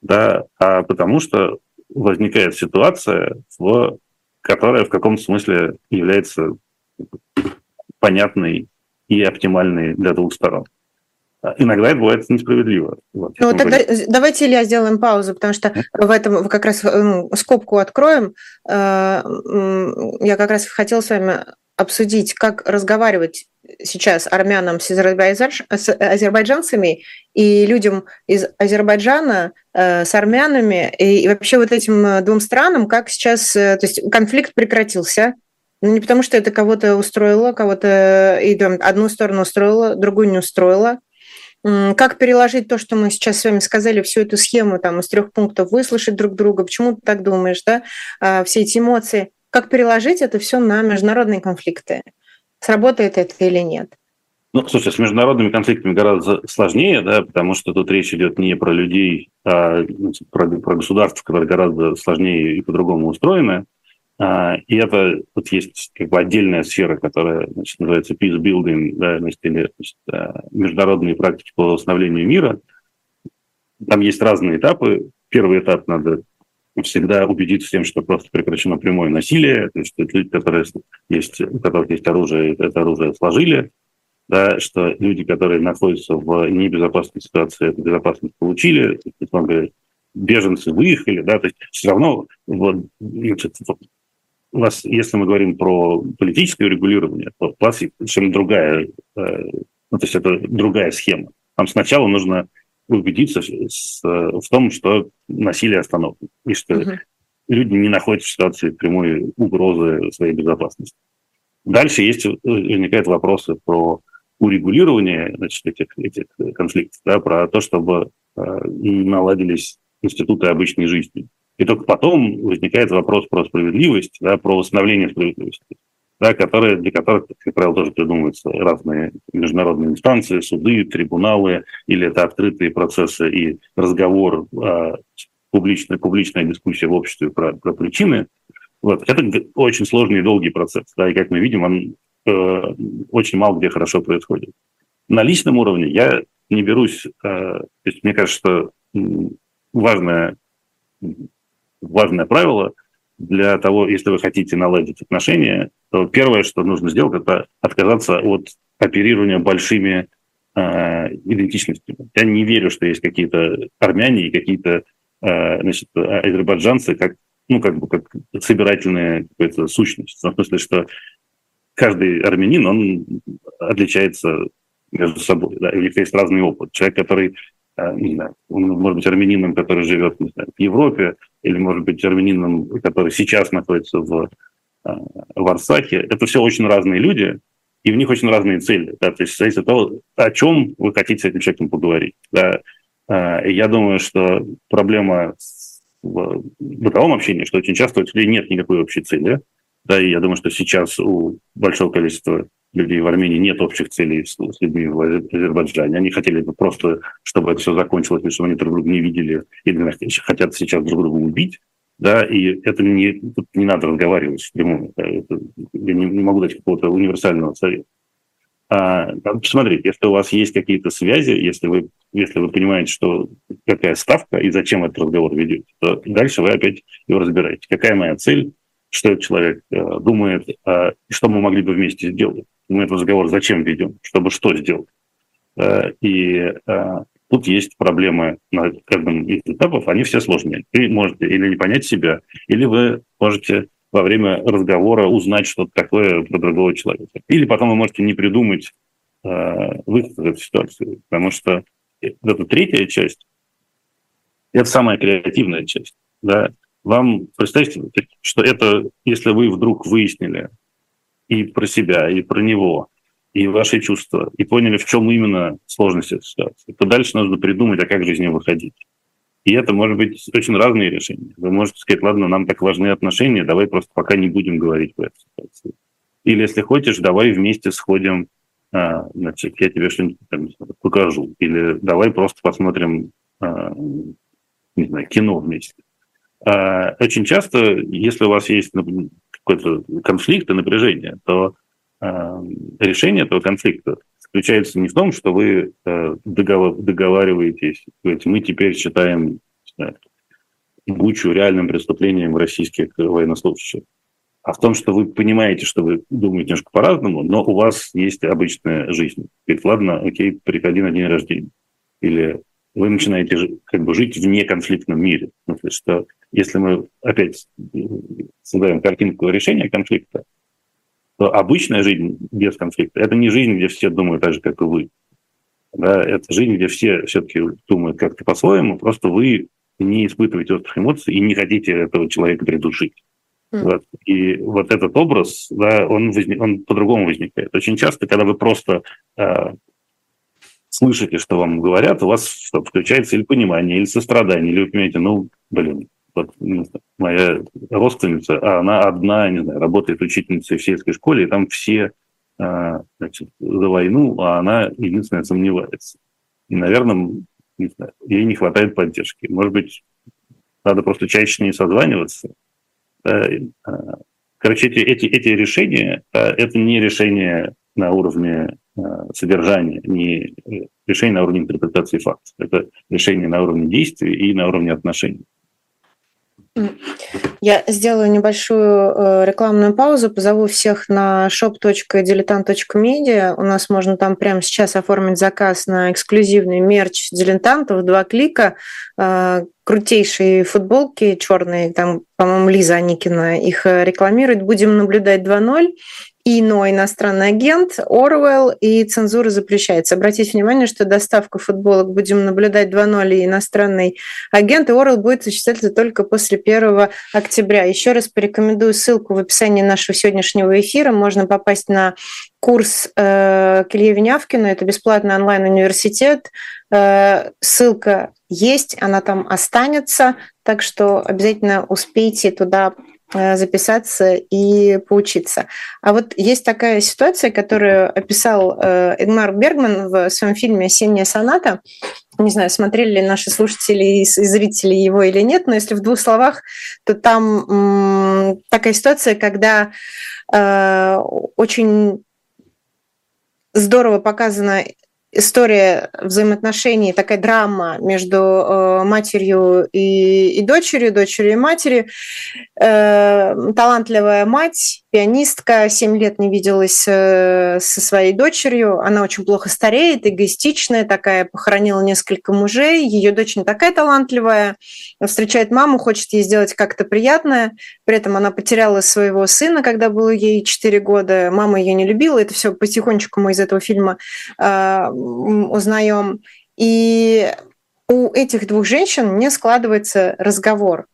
да? А потому что возникает ситуация, в, которая в каком-то смысле является понятной и оптимальной для двух сторон. Иногда это бывает несправедливо. Вот, ну, тогда давайте, Илья, сделаем паузу, потому что в этом как раз ну, скобку откроем. Я как раз хотела с вами обсудить, как разговаривать сейчас армянам с, азербайджан, с азербайджанцами и людям из Азербайджана э, с армянами, и, и вообще вот этим двум странам, как сейчас, э, то есть конфликт прекратился, но не потому что это кого-то устроило, кого-то и там, одну сторону устроило, другую не устроило. Как переложить то, что мы сейчас с вами сказали, всю эту схему там, из трех пунктов, выслушать друг друга, почему ты так думаешь, да, э, все эти эмоции, как переложить это все на международные конфликты? Сработает это или нет? Ну, слушай, с международными конфликтами гораздо сложнее, да, потому что тут речь идет не про людей, а про, про государства, которые гораздо сложнее и по-другому устроены. И это вот есть как бы отдельная сфера, которая, значит, называется peace building, да, значит, или значит, международные практики по восстановлению мира. Там есть разные этапы. Первый этап надо всегда убедиться тем, что просто прекращено прямое насилие, то есть люди, которые есть, у которых есть оружие, это оружие сложили, да, что люди, которые находятся в небезопасной ситуации, эту безопасность получили, беженцы выехали, да, то есть все равно вот, значит, у вас, если мы говорим про политическое регулирование, то у вас совершенно другая, ну, то есть это другая схема. Там сначала нужно убедиться в том, что насилие остановлено, и что uh-huh. люди не находятся в ситуации прямой угрозы своей безопасности. Дальше есть, возникают вопросы про урегулирование, значит, этих, этих конфликтов, да, про то, чтобы наладились институты обычной жизни. И только потом возникает вопрос про справедливость, да, про восстановление справедливости, да, которые, для которых, как правило, тоже придумываются разные международные инстанции, суды, трибуналы, или это открытые процессы и разговор, а, публичная, публичная дискуссия в обществе про, про причины. Вот. Это очень сложный и долгий процесс, да, и, как мы видим, он э, очень мало где хорошо происходит. На личном уровне я не берусь, э, то есть мне кажется, что важное, важное правило – для того, если вы хотите наладить отношения, то первое, что нужно сделать, это отказаться от оперирования большими э, идентичностями. Я не верю, что есть какие-то армяне и какие-то э, значит, азербайджанцы, как, ну, как бы, как собирательная какая-то сущность. В смысле, что каждый армянин, он отличается между собой. Да? У них есть разный опыт. Человек, который... Не знаю, он может быть армянином, который живет, не знаю, в Европе, или может быть армянином, который сейчас находится в, в Арцахе. Это все очень разные люди, и в них очень разные цели. Да? То есть зависит от того, о чем вы хотите с этим человеком поговорить. Да? Я думаю, что проблема в бытовом общении, что очень часто у людей нет никакой общей цели. Да? И я думаю, что сейчас у большого количества людей в Армении нет общих целей с людьми в Азербайджане. Они хотели бы просто, чтобы это все закончилось, и чтобы они друг друга не видели, или хотят сейчас друг друга убить. Да, и это не, не надо разговаривать прямую. Да, это, я не, не могу дать какого-то универсального совета. А, посмотрите, если у вас есть какие-то связи, если вы, если вы понимаете, что какая ставка и зачем этот разговор ведете, то дальше вы опять его разбираете. Какая моя цель? Что этот человек э, думает, э, что мы могли бы вместе сделать. Мы этот разговор зачем ведем, чтобы что сделать. Э, и э, тут есть проблемы на каждом из этапов, они все сложные. Вы можете или не понять себя, или вы можете во время разговора узнать что-то такое про другого человека. Или потом вы можете не придумать э, выход из этой ситуации, потому что это третья часть, это самая креативная часть, да, Вам представьте, что это, если вы вдруг выяснили и про себя, и про него, и ваши чувства, и поняли, в чем именно сложность этой ситуации, то дальше нужно придумать, а как же из нее выходить. И это может быть очень разные решения. Вы можете сказать, ладно, нам так важны отношения, давай просто пока не будем говорить про эту ситуацию. Или, если хочешь, давай вместе сходим, значит, я тебе что-нибудь там покажу. Или давай просто посмотрим, не знаю, кино вместе. Очень часто, если у вас есть какой-то конфликт и напряжение, то решение этого конфликта заключается не в том, что вы договариваетесь, говорите, мы теперь считаем Бучу реальным преступлением российских военнослужащих, а в том, что вы понимаете, что вы думаете немножко по-разному, но у вас есть обычная жизнь. Говорит, ладно, окей, приходи на день рождения. Или вы начинаете как бы жить в неконфликтном мире. Ну, то есть, что если мы опять создаем картинку решения конфликта, то обычная жизнь без конфликта – это не жизнь, где все думают так же, как и вы. Да, это жизнь, где все все-таки думают как-то по-своему, просто вы не испытываете острых эмоций и не хотите этого человека придушить. Mm. Вот. И вот этот образ, да, он, возник, он по-другому возникает. Очень часто, когда вы просто э, слышите, что вам говорят, у вас что, включается или понимание, или сострадание, или вы понимаете, ну, блин, вот, моя родственница, а она одна, не знаю, работает учительницей в сельской школе, и там все э, значит, за войну, а она единственная сомневается. И, наверное, не знаю, ей не хватает поддержки. Может быть, надо просто чаще не созваниваться. Короче, эти, эти, эти решения, это не решение на уровне содержания, не решение на уровне интерпретации фактов. Это решение на уровне действий и на уровне отношений. Я сделаю небольшую рекламную паузу, позову всех на shop точка diletant точка media. У нас можно там прямо сейчас оформить заказ на эксклюзивный мерч дилетантов, два клика, крутейшие футболки черные, там, по-моему, Лиза Аникина их рекламирует. Будем наблюдать два ноль. «Иной иностранный агент», «Орвелл» и «Цензура запрещается». Обратите внимание, что доставка футболок «Будем наблюдать два ноль» и «Иностранный агент» и «Орвелл» будет осуществляться только после первого октября. Еще раз порекомендую ссылку в описании нашего сегодняшнего эфира. Можно попасть на курс э, к Илье Венявкину. Это бесплатный онлайн-университет. Э, ссылка есть, она там останется. Так что обязательно успейте туда записаться и поучиться. А вот есть такая ситуация, которую описал Ингмар Бергман в своем фильме «Осенняя соната». Не знаю, смотрели ли наши слушатели и зрители его или нет, но если в двух словах, то там м, такая ситуация, когда э, очень здорово показана история взаимоотношений, такая драма между матерью и, и дочерью, дочерью и матерью. Э, талантливая мать, пианистка, семь лет не виделась со своей дочерью, она очень плохо стареет, эгоистичная такая, похоронила несколько мужей, ее дочь не такая талантливая, встречает маму, хочет ей сделать как-то приятное, при этом она потеряла своего сына, когда было ей четыре года, мама ее не любила, это все потихонечку мы из этого фильма э, узнаем. И у этих двух женщин не складывается разговор.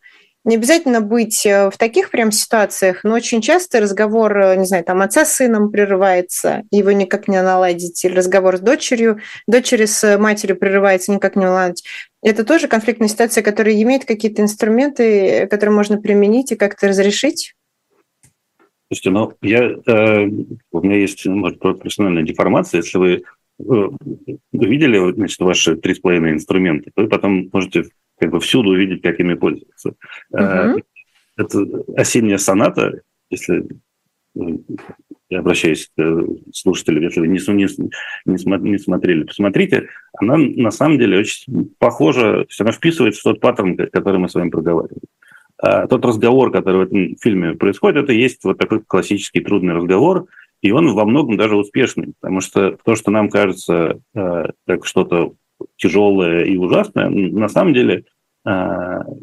Не обязательно быть в таких прям ситуациях, но очень часто разговор, не знаю, там отца с сыном прерывается, его никак не наладить, или разговор с дочерью, дочери с матерью прерывается, никак не наладить. Это тоже конфликтная ситуация, которая имеет какие-то инструменты, которые можно применить и как-то разрешить? Слушайте, ну, я, э, у меня есть, может, профессиональная деформация, если вы э, видели, значит, ваши три с половиной инструмента, то вы потом можете как бы всюду увидеть, как ими пользоваться. Uh-huh. Это «Осенняя соната», если я обращаюсь к слушателям, если вы не, не, не смотрели, посмотрите, она на самом деле очень похожа, она вписывается в тот паттерн, который мы с вами проговаривали. А тот разговор, который в этом фильме происходит, это есть вот такой классический трудный разговор, и он во многом даже успешный, потому что то, что нам кажется как что-то тяжелое и ужасное, на самом деле,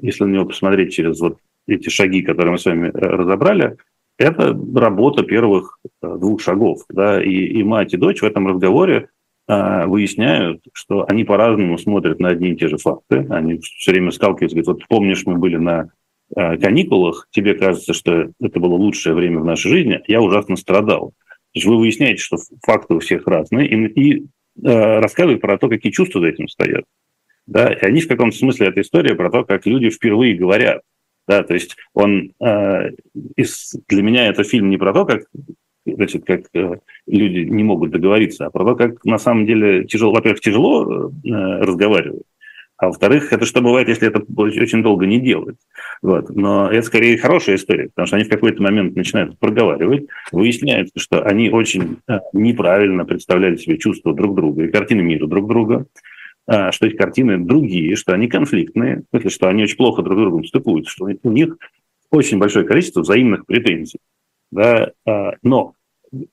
если на него посмотреть через вот эти шаги, которые мы с вами разобрали, это работа первых двух шагов. Да? И, и мать, и дочь в этом разговоре выясняют, что они по-разному смотрят на одни и те же факты. Они все время сталкиваются, говорят, вот помнишь, мы были на каникулах тебе кажется, что это было лучшее время в нашей жизни, я ужасно страдал. То есть вы выясняете, что факты у всех разные, и, и э, рассказывают про то, какие чувства за этим стоят. Да? И они в каком-то смысле, эта история про то, как люди впервые говорят. Да? То есть он, э, из, для меня это фильм не про то, как, значит, как э, люди не могут договориться, а про то, как на самом деле тяжело, во-первых, тяжело э, разговаривать, а во-вторых, это что бывает, если это очень долго не делать. Вот. Но это скорее хорошая история, потому что они в какой-то момент начинают проговаривать, выясняется, что они очень неправильно представляли себе чувства друг друга и картины мира друг друга, что эти картины другие, что они конфликтные, в смысле, что они очень плохо друг с другом стыкуются, что у них очень большое количество взаимных претензий. Да? Но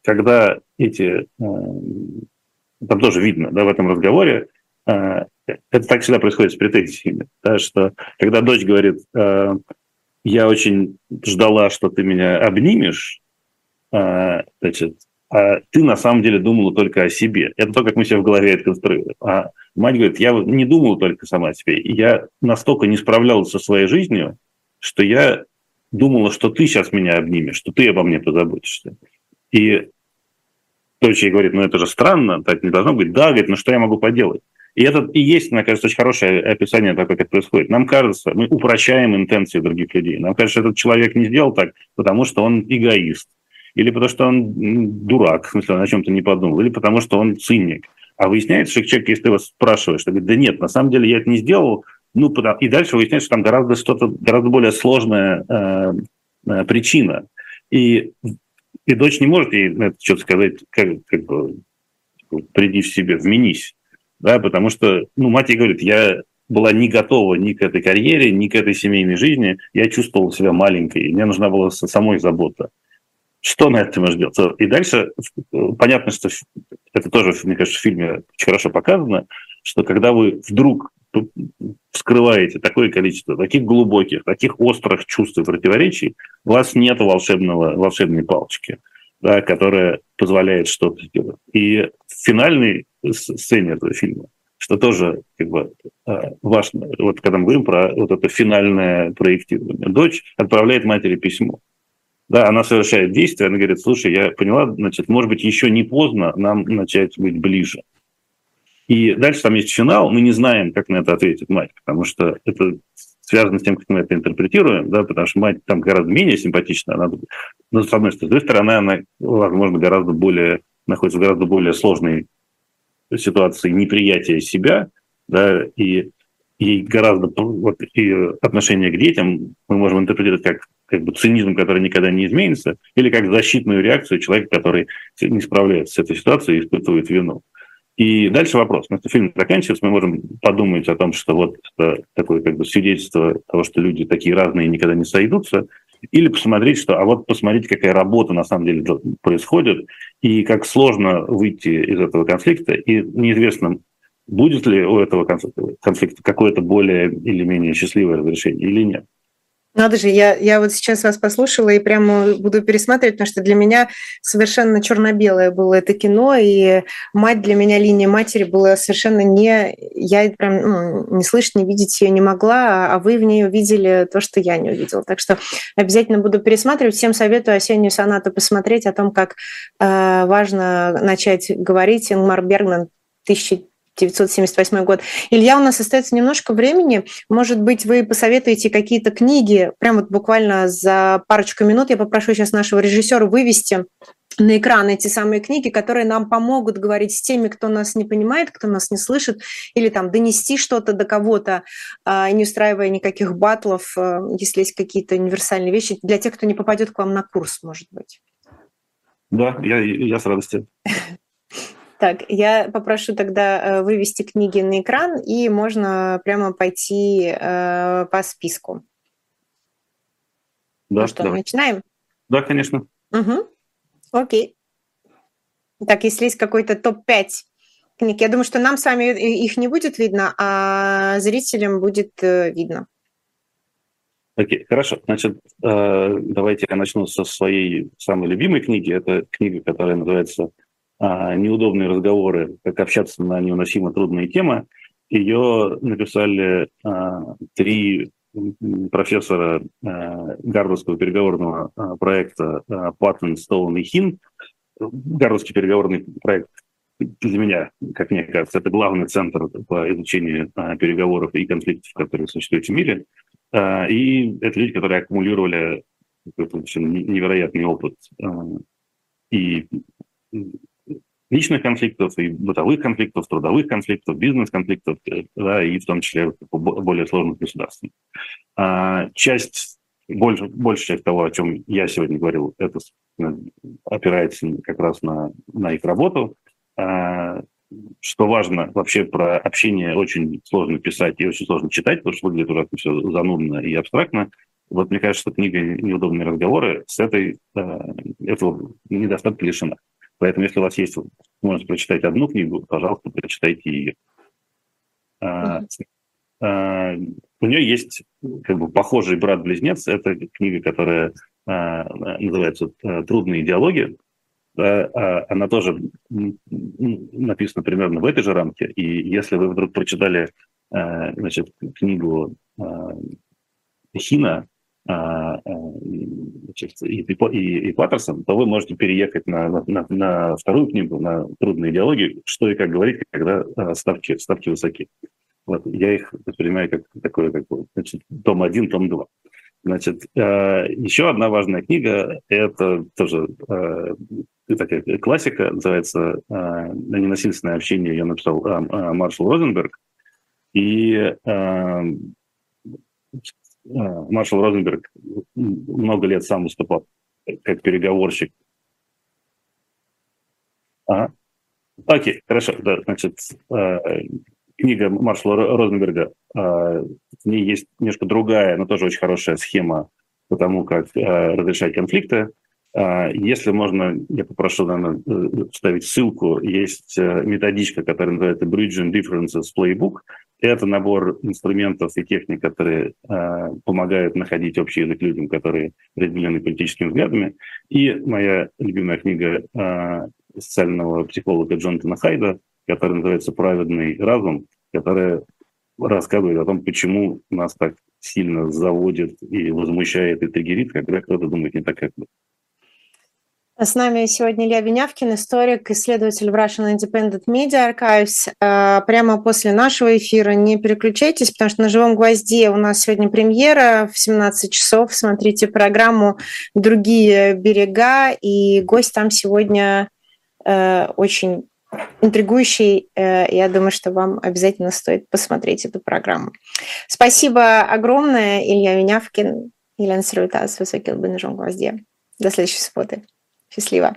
когда эти... Там тоже видно, да, в этом разговоре, это так всегда происходит с претензиями, да, что когда дочь говорит, я очень ждала, что ты меня обнимешь, значит, а ты на самом деле думала только о себе. Это то, как мы себе в голове это конструируем. А мать говорит, я не думала только сама о себе, я настолько не справлялась со своей жизнью, что я думала, что ты сейчас меня обнимешь, что ты обо мне позаботишься. И дочь ей говорит, ну это же странно, так не должно быть. Да, говорит, ну что я могу поделать? И это и есть, мне кажется, очень хорошее описание того, как это происходит. Нам кажется, мы упрощаем интенции других людей. Нам кажется, этот человек не сделал так, потому что он эгоист. Или потому что он дурак, в смысле, он о чем-то не подумал. Или потому что он циник. А выясняется, что человек, если ты его спрашиваешь, что говорит, да нет, на самом деле я это не сделал. Ну, потому... И дальше выясняется, что там гораздо что-то, гораздо более сложная э, э, причина. И, и дочь не может ей это что-то сказать, как, как бы, приди в себе, вменись. Да, потому что, ну, мать ей говорит, я была не готова ни к этой карьере, ни к этой семейной жизни, я чувствовала себя маленькой, и мне нужна была самой забота. Что на это ждет? И дальше, понятно, что это тоже, мне кажется, в фильме очень хорошо показано, что когда вы вдруг вскрываете такое количество таких глубоких, таких острых чувств и противоречий, у вас нет волшебного, волшебной палочки, да, которая позволяет что-то сделать. И финальный сцене этого фильма, что тоже как бы важно. Вот когда мы говорим про вот это финальное проектирование. Дочь отправляет матери письмо. Да, она совершает действие, она говорит, слушай, я поняла, значит, может быть, еще не поздно нам начать быть ближе. И дальше там есть финал, мы не знаем, как на это ответит мать, потому что это связано с тем, как мы это интерпретируем, да, потому что мать там гораздо менее симпатична, она, но с одной стороны, с другой стороны, она, возможно, гораздо более, находится в гораздо более сложной ситуации неприятия себя, да, и, и гораздо вот, и отношение к детям мы можем интерпретировать как, как бы цинизм, который никогда не изменится, или как защитную реакцию человека, который не справляется с этой ситуацией и испытывает вину. И дальше вопрос. Если фильм заканчивается, мы можем подумать о том, что вот это такое как бы свидетельство того, что люди такие разные и никогда не сойдутся, или посмотреть, что, а вот посмотрите, какая работа на самом деле происходит, и как сложно выйти из этого конфликта, и неизвестно, будет ли у этого конфликта какое-то более или менее счастливое разрешение или нет. Надо же, я, я вот сейчас вас послушала и прямо буду пересматривать, потому что для меня совершенно черно-белое было это кино, и мать для меня, линия матери была совершенно не... Я прям ну, не слышать, не видеть ее не могла, а вы в ней увидели то, что я не увидела. Так что обязательно буду пересматривать. Всем советую «Осеннюю сонату» посмотреть, о том, как э, важно начать говорить. Ингмар Бергман, тысяча девятьсот семьдесят восьмой год. Илья, у нас остается немножко времени. Может быть, вы посоветуете какие-то книги? Прям вот буквально за парочку минут я попрошу сейчас нашего режиссера вывести на экран эти самые книги, которые нам помогут говорить с теми, кто нас не понимает, кто нас не слышит, или там донести что-то до кого-то, не устраивая никаких баттлов, если есть какие-то универсальные вещи, для тех, кто не попадет к вам на курс, может быть. Да, я, я с радостью. Так, я попрошу тогда вывести книги на экран, и можно прямо пойти э, по списку. Да, ну что, давай. Начинаем? Да, конечно. Угу. Окей. Так, если есть какой-то топ пять книг, я думаю, что нам с вами их не будет видно, а зрителям будет видно. Окей, хорошо. Значит, давайте я начну со своей самой любимой книги. Это книга, которая называется... «Неудобные разговоры. Как общаться на невыносимо трудные темы». Ее написали а, три профессора Гарвардского переговорного проекта Паттон, Стоун и Хин. Гарвардский переговорный проект для меня, как мне кажется, это главный центр по изучению переговоров и конфликтов, которые существуют в мире. И это люди, которые аккумулировали невероятный опыт и личных конфликтов, и бытовых конфликтов, трудовых конфликтов, бизнес-конфликтов, да, и в том числе более сложных государств. Часть, больше, большая часть того, о чем я сегодня говорил, это опирается как раз на, на их работу. Что важно, вообще про общение очень сложно писать и очень сложно читать, потому что выглядит ужасно все занудно и абстрактно. Вот мне кажется, что книга «Неудобные разговоры» с этой, этого недостатка лишена. Поэтому, если у вас есть возможность прочитать одну книгу, пожалуйста, прочитайте ее. Mm-hmm. а, а, у нее есть как бы похожий брат-близнец. Это книга, которая а, называется «Трудные диалоги». А, она тоже написана примерно в этой же рамке. И если вы вдруг прочитали а, значит, книгу а, Хина, А, значит, и, и, и Паттерсон, то вы можете переехать на, на, на вторую книгу, на трудные диалоги, что и как говорить, когда ставки, ставки высоки. Вот, я их воспринимаю как такое, как, значит, том один, том два. Значит, еще одна важная книга, это тоже такая классика, называется «Ненасильственное общение», ее написал Маршал Розенберг. И Маршал Розенберг много лет сам выступал как переговорщик. Ага. Окей, хорошо. Да, значит, книга Маршала Розенберга, в ней есть немножко другая, но тоже очень хорошая схема по тому, как разрешать конфликты. Если можно, я попрошу, наверное, вставить ссылку. Есть методичка, которая называется Bridging Differences Playbook. Это набор инструментов и техник, которые э, помогают находить общий язык людям, которые разделены политическими взглядами. И моя любимая книга э, социального психолога Джонатана Хайда, которая называется «Праведный разум», которая рассказывает о том, почему нас так сильно заводит и возмущает и триггерит, когда кто-то думает не так, как мы. С нами сегодня Илья Венявкин, историк, исследователь в Russian Independent Media Archives. Прямо после нашего эфира не переключайтесь, потому что на «Живом гвозде» у нас сегодня премьера в семнадцать часов. Смотрите программу «Другие берега», и гость там сегодня очень интригующий. Я думаю, что вам обязательно стоит посмотреть эту программу. Спасибо огромное, Илья Венявкин, Елена Серветтаз, «Высокие лбы» на «Живом гвозде». До следующей субботы. Счастливо.